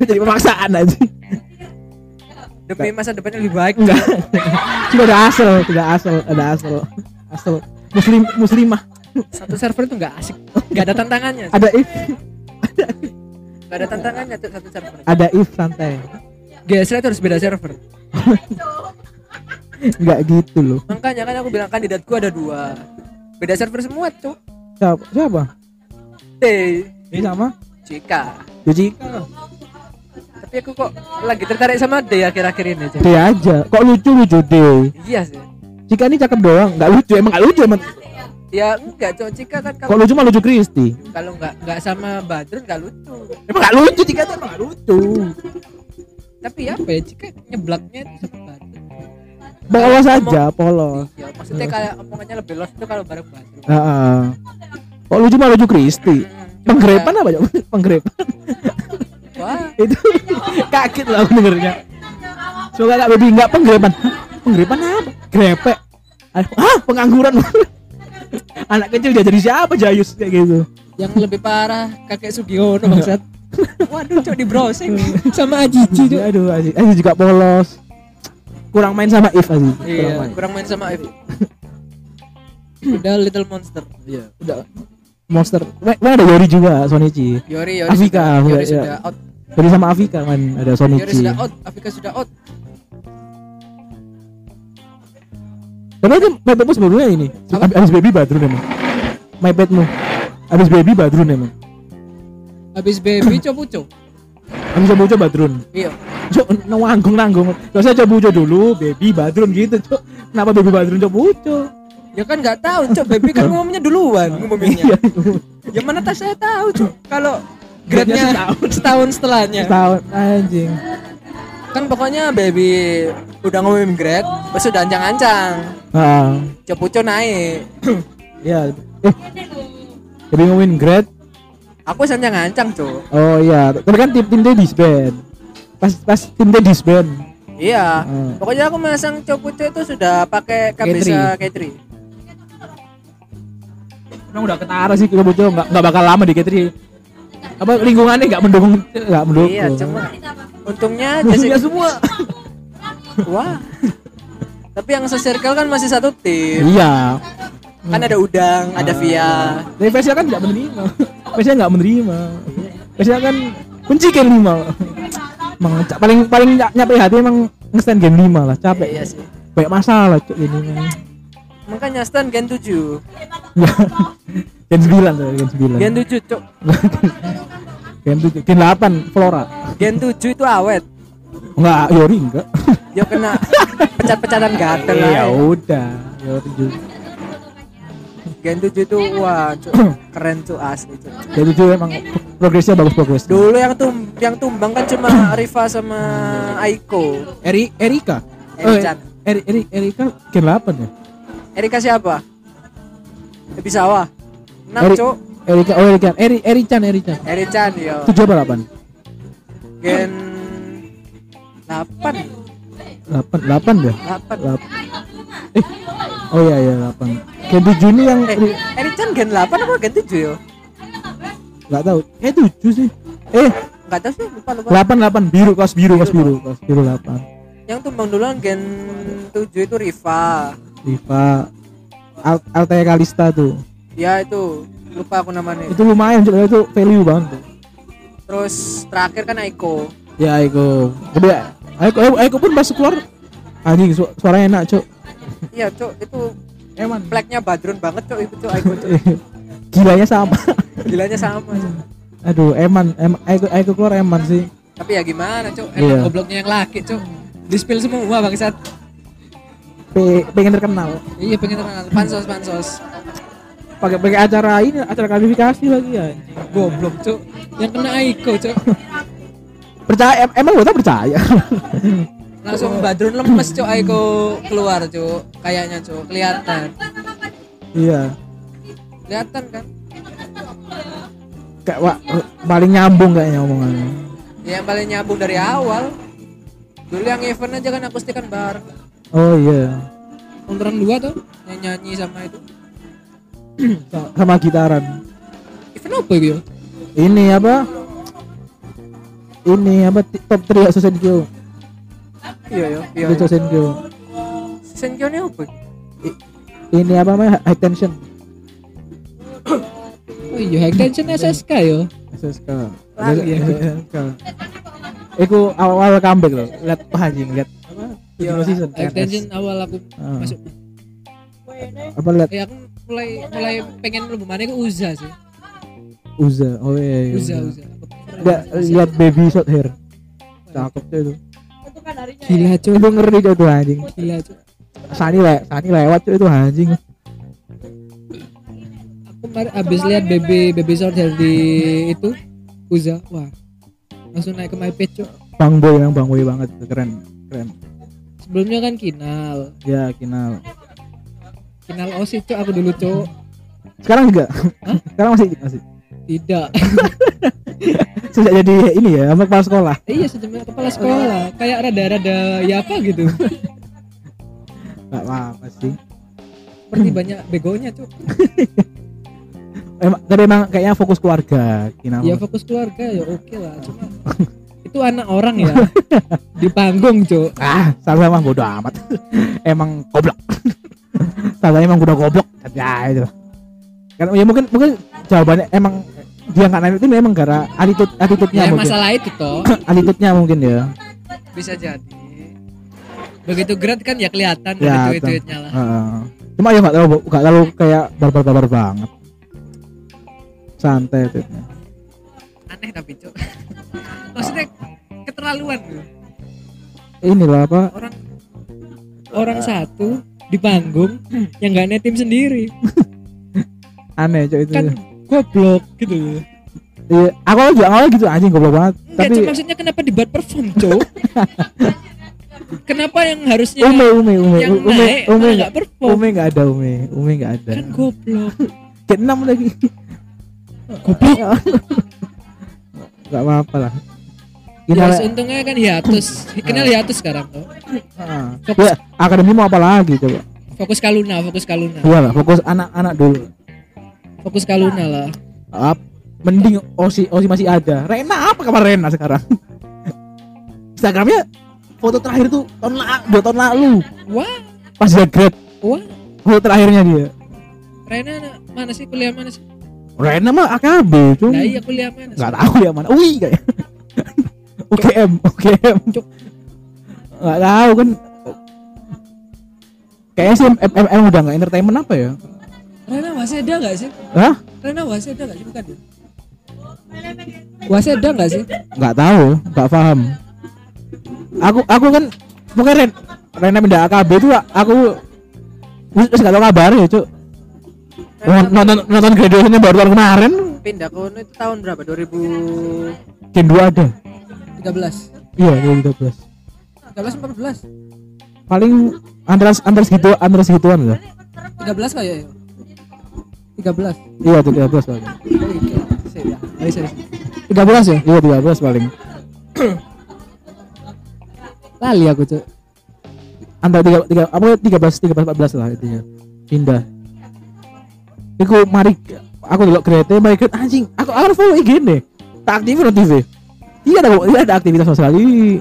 Jadi pemaksaan aja. Demi masa depannya lebih baik. Enggak. Sudah ada asal, sudah asal, ada asal, asal muslim muslimah. Satu server itu enggak asik. Enggak ada tantangannya. Ada if. Ada if. Gak ada tantangannya tuh satu server. Ada if santai. Geser itu harus beda server. Enggak gitu loh. Makanya kan aku bilang kandidatku ada dua. Beda server semua tuh. Siapa? Siapa? T. Ini sama? Cika. Cika. Tapi aku kok lagi tertarik sama D akhir-akhir ini. D aja. Kok lucu lucu D. Iya sih. Cika ini cakep doang. Enggak lucu emang enggak lucu emang. Ya enggak, cowok Cika kan kalau lucu mah lucu Kristi. Kalau enggak enggak sama Badrun enggak lucu. Emang enggak lucu Cika tuh enggak lucu. Tapi apa ya Cika nyeblaknya itu sama Badrun. Bawa saja polos. Iya, maksudnya kayak omongannya lebih los itu kalau bareng Badrun. Heeh. Kalau lucu mah lucu Kristi. Penggrepan apa ya? Penggrepan. Wah, itu kaget lah aku dengernya. Semoga enggak baby enggak penggrepan. Penggrepan apa? Grepek. Ah, pengangguran. Anak kecil udah jadi siapa Jayus kayak gitu. Yang lebih parah kakek Sugiono maksud. Waduh cok di browsing sama Ajiji tuh. Aduh Ajiji Aji juga polos. Kurang main sama If Ajiji. Iya, kurang main, kurang main sama If. Udah Little Monster. Iya, yeah, udah Monster. Mana ada Yori juga, Sonichi. Yori, Yori Afika, Yori sudah, sudah out. Yori sama Afika kan ada Sonichi. Yori sudah out, Afika sudah out. Tapi itu mepetmu sebelumnya ini Ab- abis baby Badrun emang mepetmu abis baby Badrun emang abis baby cobuco abis cobuco Badrun iya cok nanggung-nanggung gak usah cobuco dulu baby Badrun gitu cok kenapa baby Badrun cobuco ya kan gak tahu cok baby kan ngomongnya duluan ngomongnya ya mana tak saya tahu cok kalau grade-nya setahun, setahun setelahnya setahun anjing kan pokoknya baby udah ngomongin grade, terus udah ancang-ancang. Heeh. Cepuco naik. Iya. Eh. Baby ngomongin grade. Aku ancang-ancang, Cuk. Oh iya, tapi kan tim tim dia disband. Pas pas tim dia disband. Iya. Uh. Pokoknya aku masang Cepuco itu sudah pakai K B S K tiga. Emang udah ketara sih Cepuco, enggak enggak bakal lama di K tiga. Apa lingkungannya enggak mendukung enggak mendukung. Iya, cuma untungnya jasa semua. Wah. Tapi yang se-circle kan masih satu tim. Iya. Kan ada Udang, ada Via. Tapi Vesia kan enggak menerima. Vesia enggak menerima. Vesia kan kunci game lima. Emang paling paling nyampe hati emang nge-stand game lima lah, capek. Iya sih. Banyak masalah cuk ini. Makanya stand game tujuh. Game sembilan tuh, game sembilan. Game tujuh, cuk. Gen tujuh, gen delapan Flora. Gen tujuh itu awet. Enggak, Yori enggak. Ya kena pecat-pecatan gatel. E, ya udah, Yori juga. Gen tujuh itu wah, cu, keren tuh asli tuh. Gen tujuh emang progresnya bagus progres. Dulu yang tum yang tumbang kan cuma Riva sama Aiko. Eri Erika. Erican. Eh, Eri Eri Erika gen delapan ya. Erika siapa? Ebisawa. enam, Cuk. Erika, oh Erika, Eri, Erichan, Erichan. Erichan, yo. Tujuh apa delapan? Gen delapan. Delapan, delapan deh. Delapan. Eh, oh iya iya delapan. Gen tujuh ini yang eh, Erichan gen delapan apa gen tujuh yo? Enggak tahu. Eh tujuh sih. Eh, enggak tahu sih. Lupa lupa. Delapan delapan biru, kaos biru, kaos biru, kaos biru delapan. Yang tumbang duluan gen tujuh itu Riva. Riva. Al- Altair Kalista tuh. Ya itu. Lupa aku namanya. Itu lumayan juga itu value banget. Terus terakhir kan Aiko. Ya Aiko. Tapi Aiko Aiko pun pas keluar anjing su- suaranya enak, Cuk. Iya, Cuk, itu emang pleknya Badrun banget, Cuk, itu Cuk Aiko, Cuk. Gilanya sama. Gilanya sama. Cuk. Aduh, eman em Aiko Aiko keluar eman sih. Tapi ya gimana, Cuk? Emang gobloknya yang laki, Cuk. Dispil semua bangsat. P- pengen terkenal. Iya, pengen terkenal. Pansos-pansos. Pakai pakai acara ini acara kualifikasi lagi ya goblok cuk yang kena Aiko cuk percaya em- emang gua tak percaya langsung Badrun lemes cuk, aku keluar cuk, kayaknya cuk, kelihatan. Iya. Kelihatan kan? Kayak wak, paling nyambung kayaknya omongannya. Ya paling nyambung dari awal. Dulu yang event aja kan akustikan bareng. Oh iya. Konteran dua tuh yang nyanyi sama itu. Sama gitaran. Event apa itu? Ini apa? Ini apa top tiga Sosenkyo. Iya ya, iya. Itu Sosenkyo. Sosenkyo ini apa? I- ini apa namanya? High tension. Oh iya, high tension S S K yo. S S K. Lagi ya. S S K. Iku awal-awal comeback loh. Lihat anjing, lihat apa? Yo, season high tension awal aku uh. masuk. Apa lihat? Ya aku mulai mulai pengen lebih mana ke Uza sih. Uza. Oh iya. iya Uza, Uza. Enggak lihat baby short hair. Cakep tuh itu. Gila cuy, itu ngeri tuh anjing. Gila cuy. Sani lewat, Sani lewat cuy itu anjing. Aku baru habis lihat baby baby short hair di itu Uza. Wah. Langsung naik ke my page cuy. Bang Boy yang Bang Boy banget, keren, keren. Sebelumnya kan Kinal. Ya, Kinal. Kinal Osi cuy aku dulu cuy. Sekarang juga? Hah? Sekarang masih masih. Tidak. Sejak jadi ini ya, apa kepala sekolah? Iya, sejak kepala sekolah, kayak rada-rada ya apa gitu. Enggak apa-apa sih. Seperti banyak begonya, Cuk. Emang tapi emang kayaknya fokus keluarga, Kinal. Ya fokus keluarga ya oke okay lah, cuma itu anak orang ya. Di panggung, Cuk. Ah, sama-sama bodoh amat. Emang goblok. Salah emang udah goblok. Ya itu. Karena ya mungkin mungkin jawabannya emang dia nggak naik itu memang gara attitude attitude-nya ya, mungkin. Masalah itu toh. Attitude-nya mungkin ya. Bisa jadi. Begitu grad kan ya kelihatan ya, dari tweet-tweetnya lah. Uh, cuma ya nggak terlalu nggak terlalu kayak barbar-barbar banget. Santai tweet-nya. Aneh tapi cok. Maksudnya keterlaluan loh. Inilah apa? Orang orang satu di panggung yang nggak netim sendiri. Aneh cok itu kan goblok gitu. Iya, aku juga awalnya gitu anjing goblok banget. Enggak, tapi cok, maksudnya kenapa dibuat perform cok? Kenapa yang harusnya ume ume ume yang ume naik, ume enggak perform? Ume enggak ada ume ume enggak ada. Kan goblok. Keenam lagi. Goblok. Enggak apa-apa lah. Terus ya, untungnya kan hiatus. Kenal hiatus sekarang tuh. Heeh. Ya, akademi mau apa lagi coba? Fokus Kaluna, fokus Kaluna. Iya lah, fokus anak-anak dulu. Fokus Kaluna lah. Up. Mending Osi Osi masih ada. Rena apa kabar Rena sekarang? Instagramnya foto terakhir tuh tahun lalu, dua tahun lalu. Wah. Pas dia grad. Wah. Foto terakhirnya dia. Rena mana sih, kuliah mana sih? Rena mah A K B, Cung. Nah, iya kuliah mana? Enggak tahu kuliah mana. Ui kayak. U G M, U G M. Enggak tahu kan. Kayaknya sih M M M udah enggak entertainment apa ya? Rena Waseda enggak sih? Hah? Rena Waseda enggak sih bukan dia? Waseda enggak sih? Enggak tahu, enggak paham. Aku aku kan bukan Ren, Rena pindah A K B itu aku terus enggak tahu kabar ya, Cuk. Nonton nonton graduation-nya baru tahun kemarin. Pindah ke itu tahun berapa? dua ribu Gen dua ada. tiga belas Iya, dua ribu tiga belas. tiga belas empat belas Paling antara antara segitu antara segituan lah. tiga belas kayaknya. tiga belas Iya, tiga belas paling. Oh iya. Ayo saya. tiga belas ya? Iya, tiga belas paling. Lali aku, Cuk. Antara tiga belas apa tiga belas tiga belas empat belas lah intinya. Pindah. Iku mari aku delok Grete, mari Grete anjing. Aku harus follow I G ne. Tak aktifin no T V. Iya ada, ada aktivitas sosial iki.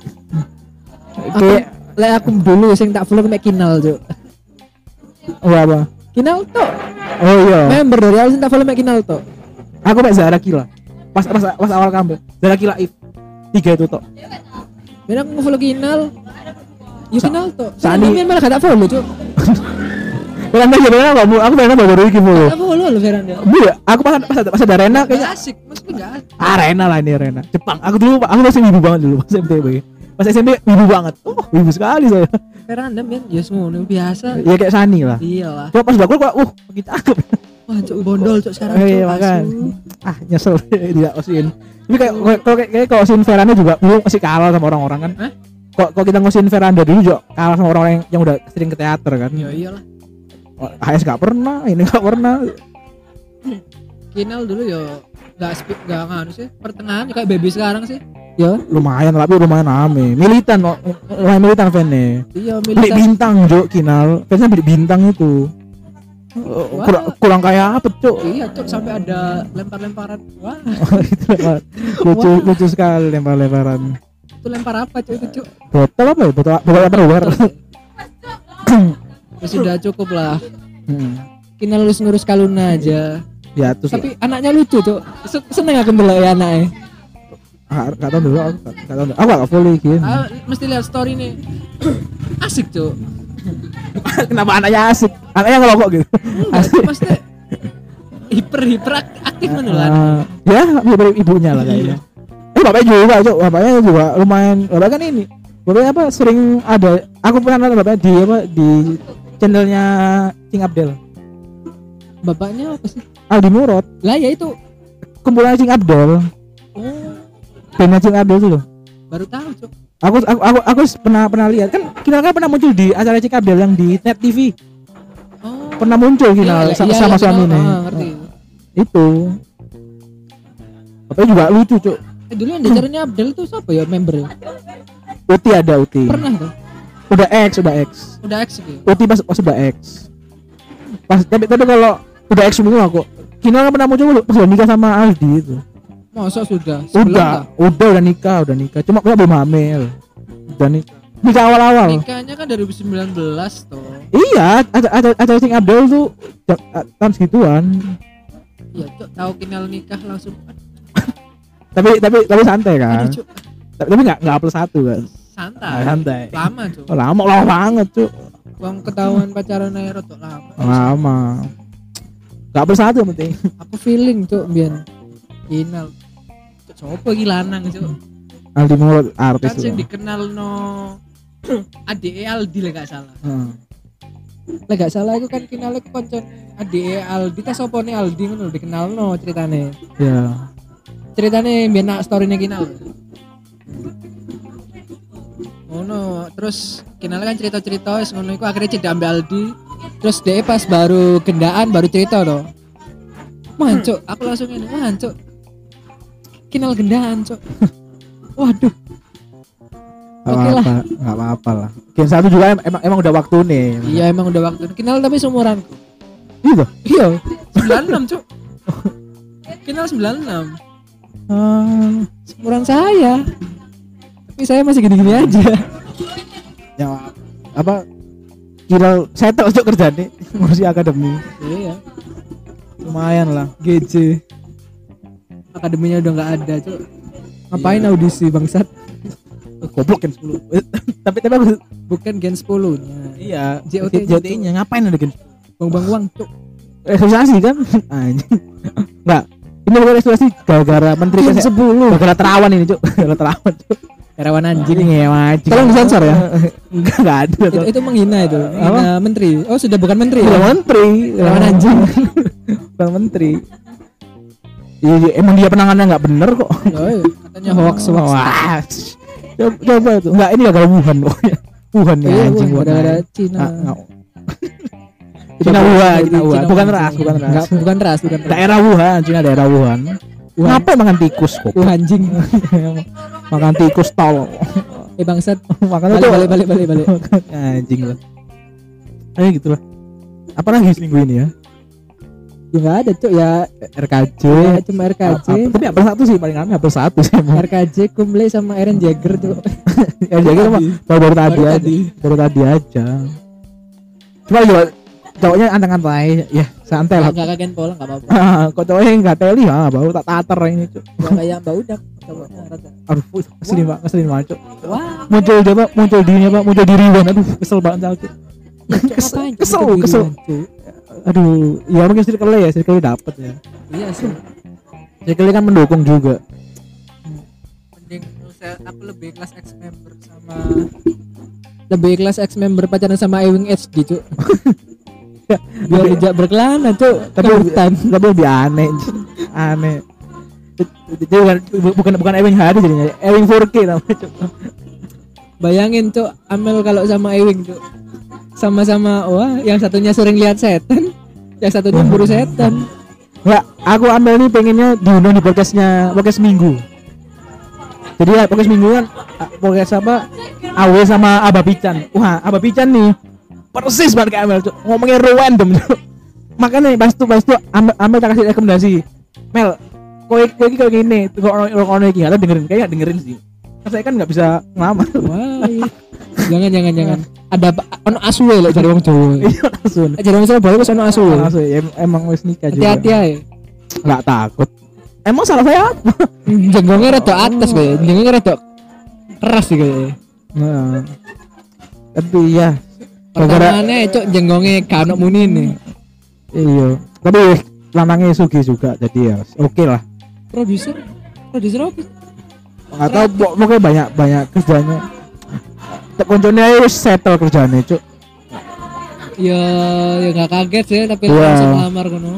Kayak lek aku dulu sing tak follow mek Kinal, Cuk. Oh apa? Kinal tok. Oh iya. Member dari awal sing tak follow mek Kinal tok. Aku mek Zahra Kila. Pas pas pas awal comeback. Zahra Kila if tiga itu tok. Ben aku follow Kinal. Yo Kinal tok. Sani memang gak tak follow, Cuk. Veranda ya Veranda kamu, aku Veranda baru iki mulu. Apa lu lu Veranda? Bu, aku pas pas pas ada Rena kayaknya asik, mesti enggak. Ah Rena lah ini Rena. Jepang. Aku dulu aku masih wibu banget dulu pas S M P B. Pas S M P wibu banget. Oh, wibu sekali saya. Veranda men, ya semuanya biasa. Ya kayak Sani lah. Iyalah. Kok pas bakul kok uh kita cakep. Wah, cuk bondol cuk sekarang. Iya, makan. Ah, nyesel tidak osin. Ini kayak kalau kayak kalau osin Veranda juga belum masih kalah sama orang-orang kan. Hah? kok kok kita ngusin veranda dulu Jok, kalah sama orang-orang yang, yang udah sering ke teater kan. Ya iyalah. H S gak pernah, ini gak pernah. Kinal dulu ya gak speak, gak nganu sih. Pertengahan kayak baby sekarang sih. Ya lumayan, tapi lumayan rame. Militan, lumayan militan fan-nya. Iya militan. Beli bintang Jok, Kinal. Fansnya beli bintang itu. Wah. kurang kurang kayak apa Cuk? Iya Cuk, sampai ada lempar-lemparan. Wah. lucu Wah. lucu sekali lempar-lemparan. Itu lempar apa Cuk itu Cuk? Botol apa ya? Botol botol apa? Sudah cukup lah. Hmm. Kita lulus ngurus Kaluna aja. Ya terus. Tapi ya. Anaknya lucu Cuk. Seneng aku ndelok ya anaknya. Ah, enggak tahu dulu, enggak tahu. Aku enggak follow iki. Ah, mesti lihat story nih. Asik Cuk. Kenapa anaknya asik? Anaknya ngelokok gitu. Asik. Pasti hiper hiper aktif menular. Uh, ya, hiper ibunya lah kayaknya. Eh bapaknya juga, Cuk. Bapaknya juga lumayan. Bapaknya kan ini. Bapaknya apa sering ada. Aku pernah nonton bapaknya di apa di channelnya King Abdel. Bapaknya apa sih? Aldi Murad. Lah ya itu kumpulan King Abdel. Oh. Bandnya King Abdel itu loh. Baru tahu, Cuk. Aku aku aku aku pernah pernah lihat kan Kinal kan pernah muncul di acara Cik Abdel yang di Net T V. Oh. Pernah muncul Kinal iya, sama, iya, sama iya, suaminya. Iya, ngerti. Itu. Tapi juga lucu, Cuk. Eh, dulu yang diajarinnya Abdel itu siapa ya membernya? Uti ada Uti. Pernah tuh. Udah X, udah X. Udah X gitu. Uti pas pas udah X. Pas tapi tapi kalau udah X semua aku. Kinal kan pernah muncul pas nikah sama Aldi itu. Masa sudah? Udah, udah udah nikah, udah nikah. Cuma aku belum hamil. Udah nikah. Nikah awal-awal. Nikahnya kan dari dua ribu sembilan belas toh. Iya, ada ada ada Sing Abdul tuh tahun segituan. Iya, Cuk, tahu Kinal nikah langsung. tapi tapi tapi santai kan. Aduh, tapi tapi enggak enggak apel satu kan. Santai. Nah, santai. Lama, Cuk. Oh, lama lama banget, Cuk. Uang ketahuan pacaran air rotok lama. Lama. Enggak apel satu penting. Aku feeling, Cuk, mbiyen. Kinal coba gilanang Cuk. Aldi Murad artis kan sing dikenal no adike Aldi lek gak salah. Heeh. Hmm. Lek gak salah iku kan Kinal iku koncone adike Aldi ta sopone Aldi ngono dikenalno ceritane. Iya. Ceritane mbiyen nak storyne Kinal. Ngono, terus Kinal kan cerita-cerita wis ngono iku akhire cedak ambek Aldi. Terus dhek pas baru gendaan baru cerita to. Mancuk, aku langsung ngene, mancuk. Kinal gendaan, Cuk. Waduh. Oke lah, enggak apa-apa lah. Gen satu juga emang emang udah waktu nih. Iya, emang udah waktu. Kinal tapi seumuranku. Iya, iya. sembilan puluh enam, Cuk. Kinal sembilan puluh enam. Hmm, seumuran saya. Tapi saya masih gini-gini aja. Ya apa? Kinal saya tok Cuk kerjane ngurusi akademi. Iya. Lumayan lah, G C. Akademinya udah nggak ada Cuk, ngapain yeah. Audisi bangsat goblok Gen sepuluh tapi tapi bukan Gen sepuluh nya iya J O T nya ngapain ada Gen bang-bang uang Cuk resolusi kan anjing nggak ini bukan resolusi gara-gara menteri Gen sepuluh gara-gara terawan ini Cuk gara terawan Cuk terawan anjing ya anjing tolong disensor ya enggak nggak ada itu, itu menghina itu menghina menteri oh sudah bukan menteri sudah ya? Menteri terawan anjing bang menteri. Iya, emang dia penangannya nggak bener kok. Oh, katanya hoax hoax. Coba itu, nggak ini gara-gara Wuhan pokoknya. Wuhan ya, anjing Wuhan. Gara-gara Cina. Cina Wuhan, Cina Wuhan. Bukan ras, bukan ras, bukan ras, bukan ras. Daerah Wuhan, Cina daerah Wuhan. Kenapa makan tikus kok? Wuhan anjing. Makan tikus tol. Eh bangsat, makan balik balik balik balik. Anjing lah. Kayak gitulah. Apalagi seminggu ini ya? Ya nggak ada Cuk ya R K J ya, cuma R K J A- tapi apa satu sih paling ramai apa satu sih emang. R K J Kumle sama Aaron Jagger Cuk Aaron Jagger sama baru tadi aja baru tadi aja cuma juga cowoknya anteng-anteng ya santai lah nggak kagen pola nggak apa-apa kok cowoknya nggak teli ah baru tak tater ini Cuk nggak kayak mbak udah cowoknya rata aduh keselin banget keselin banget Cuk muncul dia pak muncul dirinya pak muncul diri banget aduh kesel banget Cuk kesel kesel kesel aduh ya mungkin circle ya circle dapat ya iya sih circle kan mendukung juga mending aku lebih kelas X member sama lebih kelas X member pacaran sama Ewing H gitu biar tidak berkelana Cuk tapi hutan tapi lebih aneh aneh itu bukan bukan bukan Ewing H D jadinya Ewing four K namanya Cuk Bayangin tuh Amel kalau sama Ewing tuh sama-sama, wah yang satunya sering lihat setan, yang satunya buru setan. Ya, aku Amel nih pengennya diundang di podcastnya, podcast Minggu. Jadi ya podcast Mingguan, podcast apa? Awe sama Aba Pican. Wah, Aba Pican nih persis banget kayak Amel, ngomongnya random. Makanya pas tuh pas tuh Amel, Amel tak kasih rekomendasi. Mel, kowe kowe iki kowe ngene, kok ono iki, ala dengerin, kayak dengerin sih. Saya kan enggak bisa ngelamar. Wah. Jangan jangan jangan. Ada ono asuwe lek jare wong Jawa. Iya, asun. Jare wong Surabaya wis ono asuwe. Asuwe emang wis nikah juga. Hati-hati ae. Enggak takut. Emang salah saya apa? Jenggongnya rada atas kowe. Jenggongnya rada keras sih kowe. Heeh. Tapi ya. Pertamane cuk jenggongnya gak ono munine. Iya. Tapi lanangnya sugih juga jadi ya. Oke lah. Produser? Produser apa? Enggak tahu pokoknya banyak-banyak kerjanya. Konconnya wis settle kerjane, Cuk. Ya, ya enggak kaget sih tapi langsung ngelamar ngono.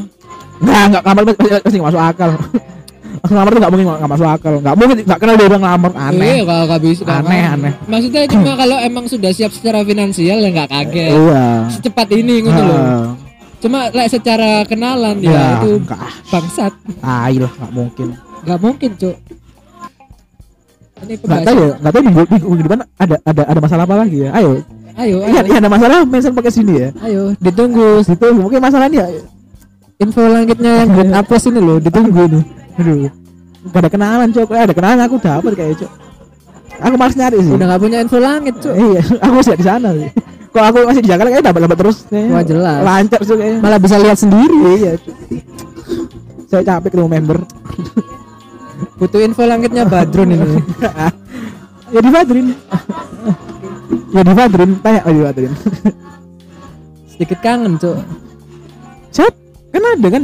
Nah, enggak ngelamar pasti enggak masuk akal. Ngelamar tuh enggak mungkin enggak masuk akal. Enggak mungkin enggak kenal dia orang ngelamar, aneh. Iya, enggak bisa. Aneh, aneh. Maksudnya cuma kalau emang sudah siap secara finansial ya enggak kaget. Iya. Secepat ini ngono lho. Cuma lek secara kenalan ya, ya itu enggak. Bangsat. Ah, iyalah enggak mungkin. Enggak mungkin, Cuk. Ini enggak tahu ya, enggak tahu minggu minggu depan ada ada ada masalah apa lagi ya. Ayo. Ayo. Iya, iya ada masalah mention pakai sini ya. Ayo, ditunggu, ditunggu. Mungkin masalahnya info langitnya yang buat apa sini loh, ditunggu nih. Aduh. Enggak ada kenalan, Cuk. Ada kenalan aku dapat kayak, Cuk. Aku malas nyari sih. Udah enggak punya info langit, Cuk. Iya, aku siap di sana sih. Kok aku masih di Jakarta kayak dapat-dapat terus nih. Wah, jelas. Lancar tuh kayaknya. Malah bisa lihat sendiri ya. Saya capek ketemu member. Butuh info langitnya Badrun ini. Ya di Badrun. Ya di Badrun, tanya aja Badrun. Sedikit kangen, Cuk. Cep, kan ada kan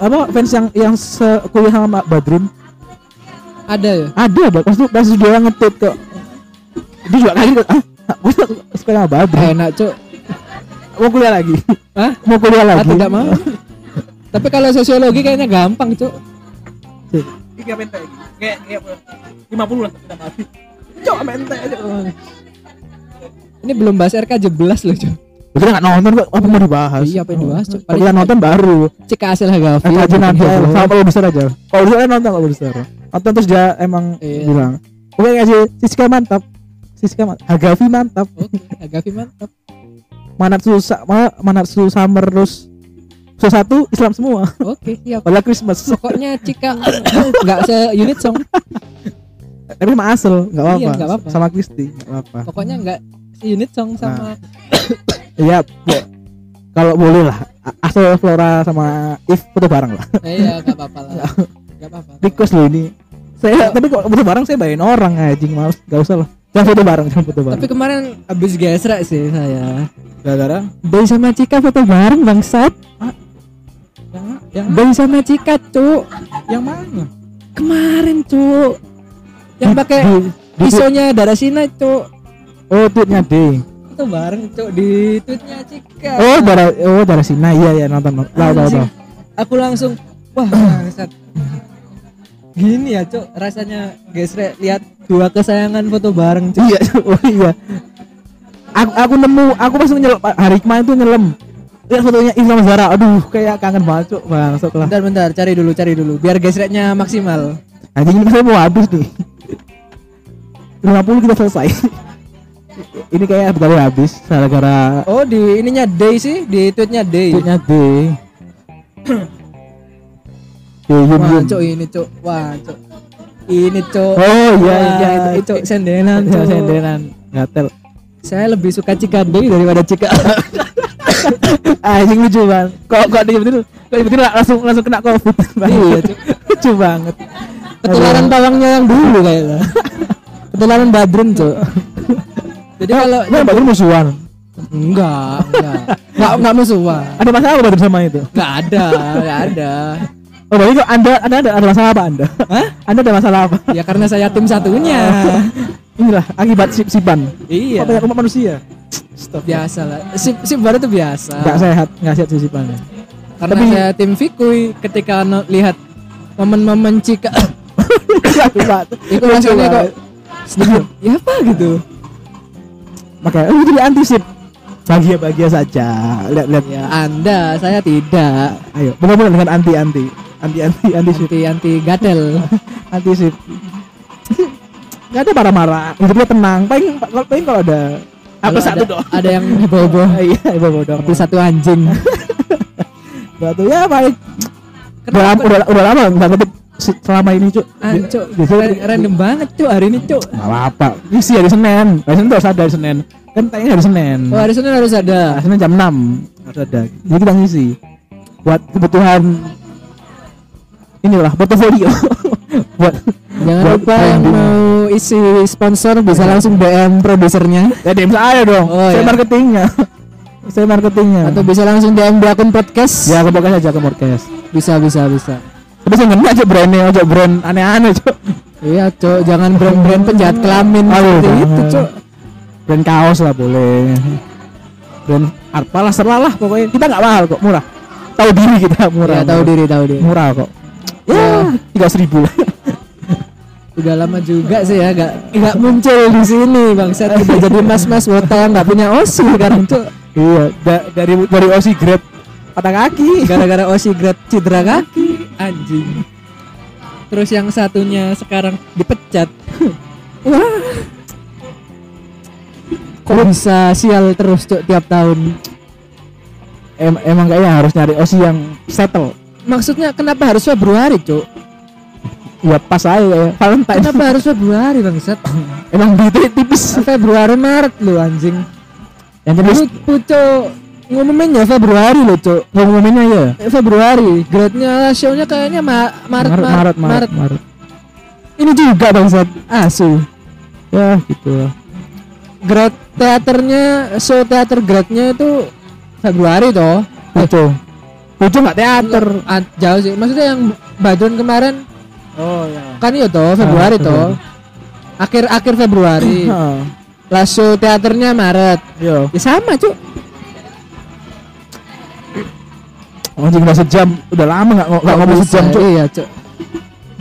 apa fans yang yang sekuliah sama Badrun? Ada ya? Ada, ada. Pas pas dia ngetweet kok. Dia juga kaget, ah. Gue sekolah baru. Enak, Cuk. Mau kuliah lagi? Hah? Mau kuliah lagi? Ah, tidak mau. Tapi kalau sosiologi kayaknya gampang, Cuk. Cuk. Tiga pentek. Kayak kayak lima puluh lah tidak mati. Cuk, pentek. Ini belum bahas R K sebelas loh, Cuk. Udah enggak nonton kok, apa mau dibahas? Iya, apa yang dibahas, Cuk? Paling nonton baru. Cek hasil harga. Aja nanti sama kalau besar aja. Kalau dia nonton kalau besar. Nonton terus dia emang bilang, "Oke, kasih Siska mantap." Siska mantap, Hagafi mantap. Oke, okay, Hagafi mantap. Manat susah, manat susah terus. Susah satu Islam semua. Oke, okay, siap. Wala Christmas. Pokoknya Cika enggak se-unit song. Tapi sama asal, enggak apa-apa. Iya, apa-apa. Sama Kristi, enggak apa-apa. Pokoknya enggak se-unit song sama. Iya, nah. Kalau boleh lah. Asal Flora sama If foto bareng lah. Iya, enggak apa-apa lah. Enggak apa-apa. Request lo ini. Saya oh. Tapi kok foto bareng saya bayarin orang anjing, males. Enggak usah lah. Jangan foto bareng, jangan foto bareng. Tapi kemarin habis gesrek sih saya. Gara-gara Boy sama Cika foto bareng bangsat. Ah. Yang yang Boy sama Cika, Cuk. Yang mana? Kemarin, Cuk. Yang pakai pisaunya darah Sina, Cuk. Oh, tweetnya D. Foto bareng, Cuk, di tweetnya Cika. Oh, darah oh darah Sina. Iya, ya nonton. Tahu, tahu. Aku langsung wah, bangsat. Gini ya, Cuk, rasanya gesrek lihat dua kesayangan foto bareng, Cuk. Iya, oh iya. Aku aku nemu, aku pas nyelem hari kemarin tuh nyelem. Lihat fotonya Islam Zara. Aduh, kayak kangen banget, Cuk. Bangsat lah. Bentar, bentar, cari dulu, cari dulu. Biar gesreknya maksimal. Anjing ini saya mau habis nih. lima puluh kita selesai. Ini kayak betul habis gara-gara oh, di ininya day sih, di tweetnya day. Tweetnya day. Wah, Cuk, ini, Cuk. Wah, Cuk. Ini, Cuk. Oh iya, iya itu, itu sendenan, Cuk. Sendenan. Gatel. Saya lebih suka Cika Dei daripada Cika. Anjing lucu banget. Kok kok dibetul. Kok dibetul langsung langsung kena Covid. Iya, Cuk. Lucu banget. Ketularan bawangnya yang dulu kayaknya. Ketularan Badrun, Cuk. Jadi kalau ya Badrun musuhan. Enggak, enggak. Enggak enggak musuhan. Ada masalah apa Badrun sama itu? Enggak ada, enggak ada. Oh, berarti Anda Anda ada, ada masalah apa Anda? Hah? Anda ada masalah apa? Ya karena saya tim satunya. Inilah akibat sip-sipan. Iya. Banyak umat manusia. Stop. Biasalah. Sip sip baru itu biasa. Enggak sehat, enggak sehat sip-sipannya. Karena tapi saya tim Fikui ketika no, lihat momen-momen Cika. Itu rasanya kok setuju. Ya apa gitu. Makanya lu jadi anti sip. Bahagia-bahagia saja. Lihat-lihat ya, Anda, saya tidak. Ayo, benar-benar dengan anti-anti. Anti-anti anti sip. Anti gadel. Anti sip. Enggak ada marah-marah, hidupnya tenang. Paling paling kalau ada apa satu dong. Ada yang bobo. Iya, bobo dong. Tapi satu anjing. Batu ya paling udah, udah, udah lama enggak ketemu selama ini cuk, ah, cuk. Biasanya, random banget cuk hari ini cuk. Gak apa-apa, isi hari Senin, hari Senin harus ada hari Senin kan tayangnya hari Senin. Oh hari Senin harus ada, hari Senin jam enam harus ada, jadi kita ngisi buat kebutuhan inilah portofolio. Buat jangan buat lupa yang mau isi sponsor bisa ya. Langsung D M produsernya ya, D M saya dong, oh, saya ya. marketingnya saya marketingnya atau bisa langsung D M di akun podcast ya, ke podcast aja, ke podcast bisa bisa bisa bisa ngerti aja brandnya, aja brand aneh-aneh cok. Iya cok, jangan brand-brand penjahat kelamin. Aduh, seperti nah, itu cok. Brand kaos lah boleh, brand apalah serlalah pokoknya, kita gak mahal kok, murah. Tahu diri kita, murah. Iya tahu diri, tahu diri murah kok ya, tiga ratus ribu lah. Udah lama juga sih ya, gak, gak muncul di sini bangsat. Udah jadi mas-mas botak gak punya O S I sekarang cok. Iya, da- dari dari O S I grade patah kaki, gara-gara O S I grade cedera kaki anjing. Terus yang satunya sekarang dipecat. Wah. Kok bisa sial terus cok tiap tahun. Em, emang kayaknya harus nyari O S I yang settle. Maksudnya kenapa harus Februari cok? Ya pas aja Valentine. Kenapa harus Februari bangsat? Emang duitnya tipis. Februari Maret lo anjing. Yang terus pucuk ngumuminnya Februari loh cok, ngumuminnya ya Februari, grade-nya show-nya kayaknya Ma- Maret, Maret, Maret, Maret, Maret, Maret ini juga bangsat, asu ya gitu. Grade teaternya, show teater grade-nya itu Februari toh pucuk, pucuk gak teater jauh sih, maksudnya yang Badun kemarin oh ya kan iya toh, Februari ah, toh akhir-akhir Februari lah show teaternya Maret ya sama cok. Anjing udah sejam, udah lama gak, gak ngomong sejam cok. Iya cok,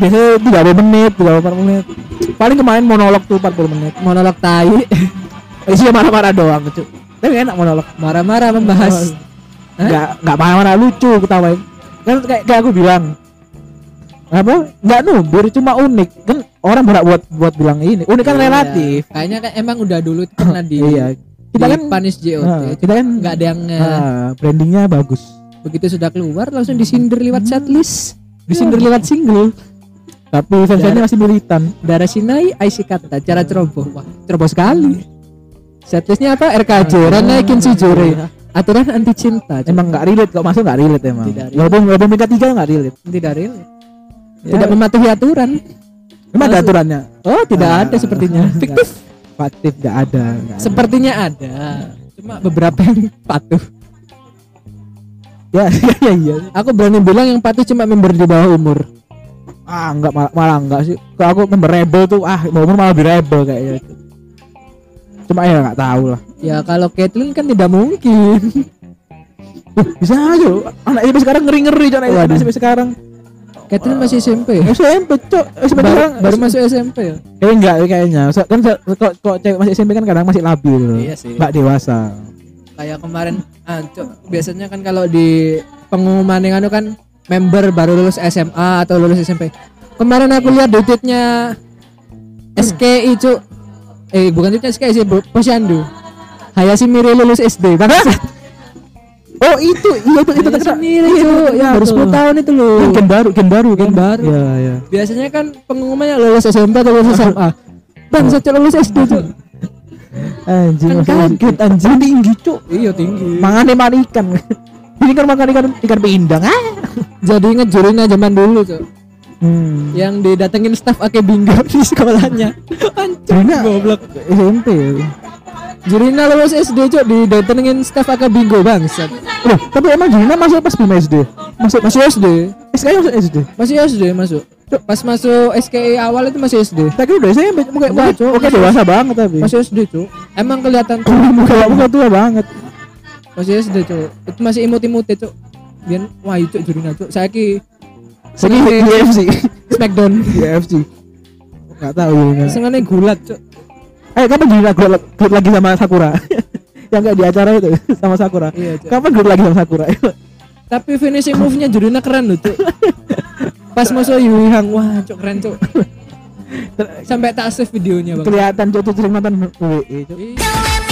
biasanya tiga puluh menit, tiga puluh menit paling. Kemarin monolog tuh empat puluh menit, monolog tai. Isinya marah-marah doang cok, tapi enak monolog, marah-marah membahas. Oh. Gak, gak marah-marah, lucu ketawain kan. Kayak, kayak aku bilang apa, gak numbur, cuma unik kan. Orang berat buat buat bilang ini unik kan, oh, relatif ya. Kayaknya kan emang udah dulu pernah di iya. Kita di kan Panis J O T nah, kita kan gak ada yang nah, brandingnya bagus. Begitu sudah keluar langsung disindir lewat setlist, disindir lewat single. Tapi fansnya masih militan. Darah Sinai, I C Kata, cara ceroboh. Wah, ceroboh sekali. Setlistnya apa? R K J, ah, Renaikin Si Jure. Aturan anti cinta. Cik. Emang enggak relate kok, masuk enggak relate emang. Walaupun walaupun tingkat tiga enggak relate. Tidak relate. Ya. Tidak mematuhi aturan. Memang ada aturannya. Oh, tidak ah, ada sepertinya. Fiktif. Fiktif enggak ada. Gak sepertinya ada. ada. Cuma beberapa yang patuh. Ya, ya, ya, ya. Aku berani bilang yang patuh cuma member di bawah umur. Ah, enggak malah, malah enggak sih. Kalau aku member rebel tuh ah, bawah umur malah lebih rebel kayaknya. Cuma ya enggak tahu lah. Ya kalau Caitlyn kan tidak mungkin. Bisa aja. Anak I P sekarang ngeri-ngeri anak I P oh, sampai sekarang. Caitlyn masih S M P. S M P, Cok. Sebenarnya baru masuk S M P ya? Eh enggak kayaknya. Kan kok kok cewek masih S M P kan kadang masih labil. Iya sih. Enggak dewasa. Kayak kemarin ancok ah, biasanya kan kalau di pengumuman yang anu kan member baru lulus S M A atau lulus S M P. Kemarin aku lihat di tweetnya S K I cuk. Eh bukan tweetnya S K I sih, Posyandu. Hayashi Mirai lulus S D. Bangsat. Oh itu, iya itu itu terkenal. Ya baru sepuluh tahun itu loh. Gen baru, gen baru, gen baru. Ya, ya. Biasanya kan pengumumannya lulus S M P atau lulus S M A. Bangsat oh. Lulus S D cuk. Anjing kan kaget anjing tinggi cuk. Iya tinggi. Mangane man ikan. Ini kan makan ikan ikan pindang ah. Jadi ngejurunya zaman dulu cuk. Hmm. Yang didatengin staff Ake Bingga di sekolahnya. Anjing goblok. S M P. Jurina lulus S D cuk didatengin staff Ake Bingga bangsat. Loh, tapi emang Jurina masuk pas Bima S D. Masuk masih S D. S K I masuk S D. Masih S D masuk. Cuk, pas masuk S K I awal itu masih S D. Tapi udah saya muka muka oke dewasa banget tapi. Masih S D, Cuk. Emang kelihatan muka muka tua banget. Masih S D, Cuk. Itu masih imut-imut, Cuk. Biar wah, Cuk jurina, Cuk. Saya ki Saya ki U F C. Smackdown U F C. Enggak tahu ya. Senengane gulat, Cuk. Eh, kapan gulat gulat lagi sama Sakura? Yang enggak di acara itu sama Sakura. Iya, kapan gulat lagi sama Sakura? Tapi finishing move-nya Jurina keren loh, Cuk. Pas musuh Yui Hang, wah, Cuk keren, Cuk. Sampai tak save videonya, Bang. Kelihatan Cuk sering nonton W E, Cuk.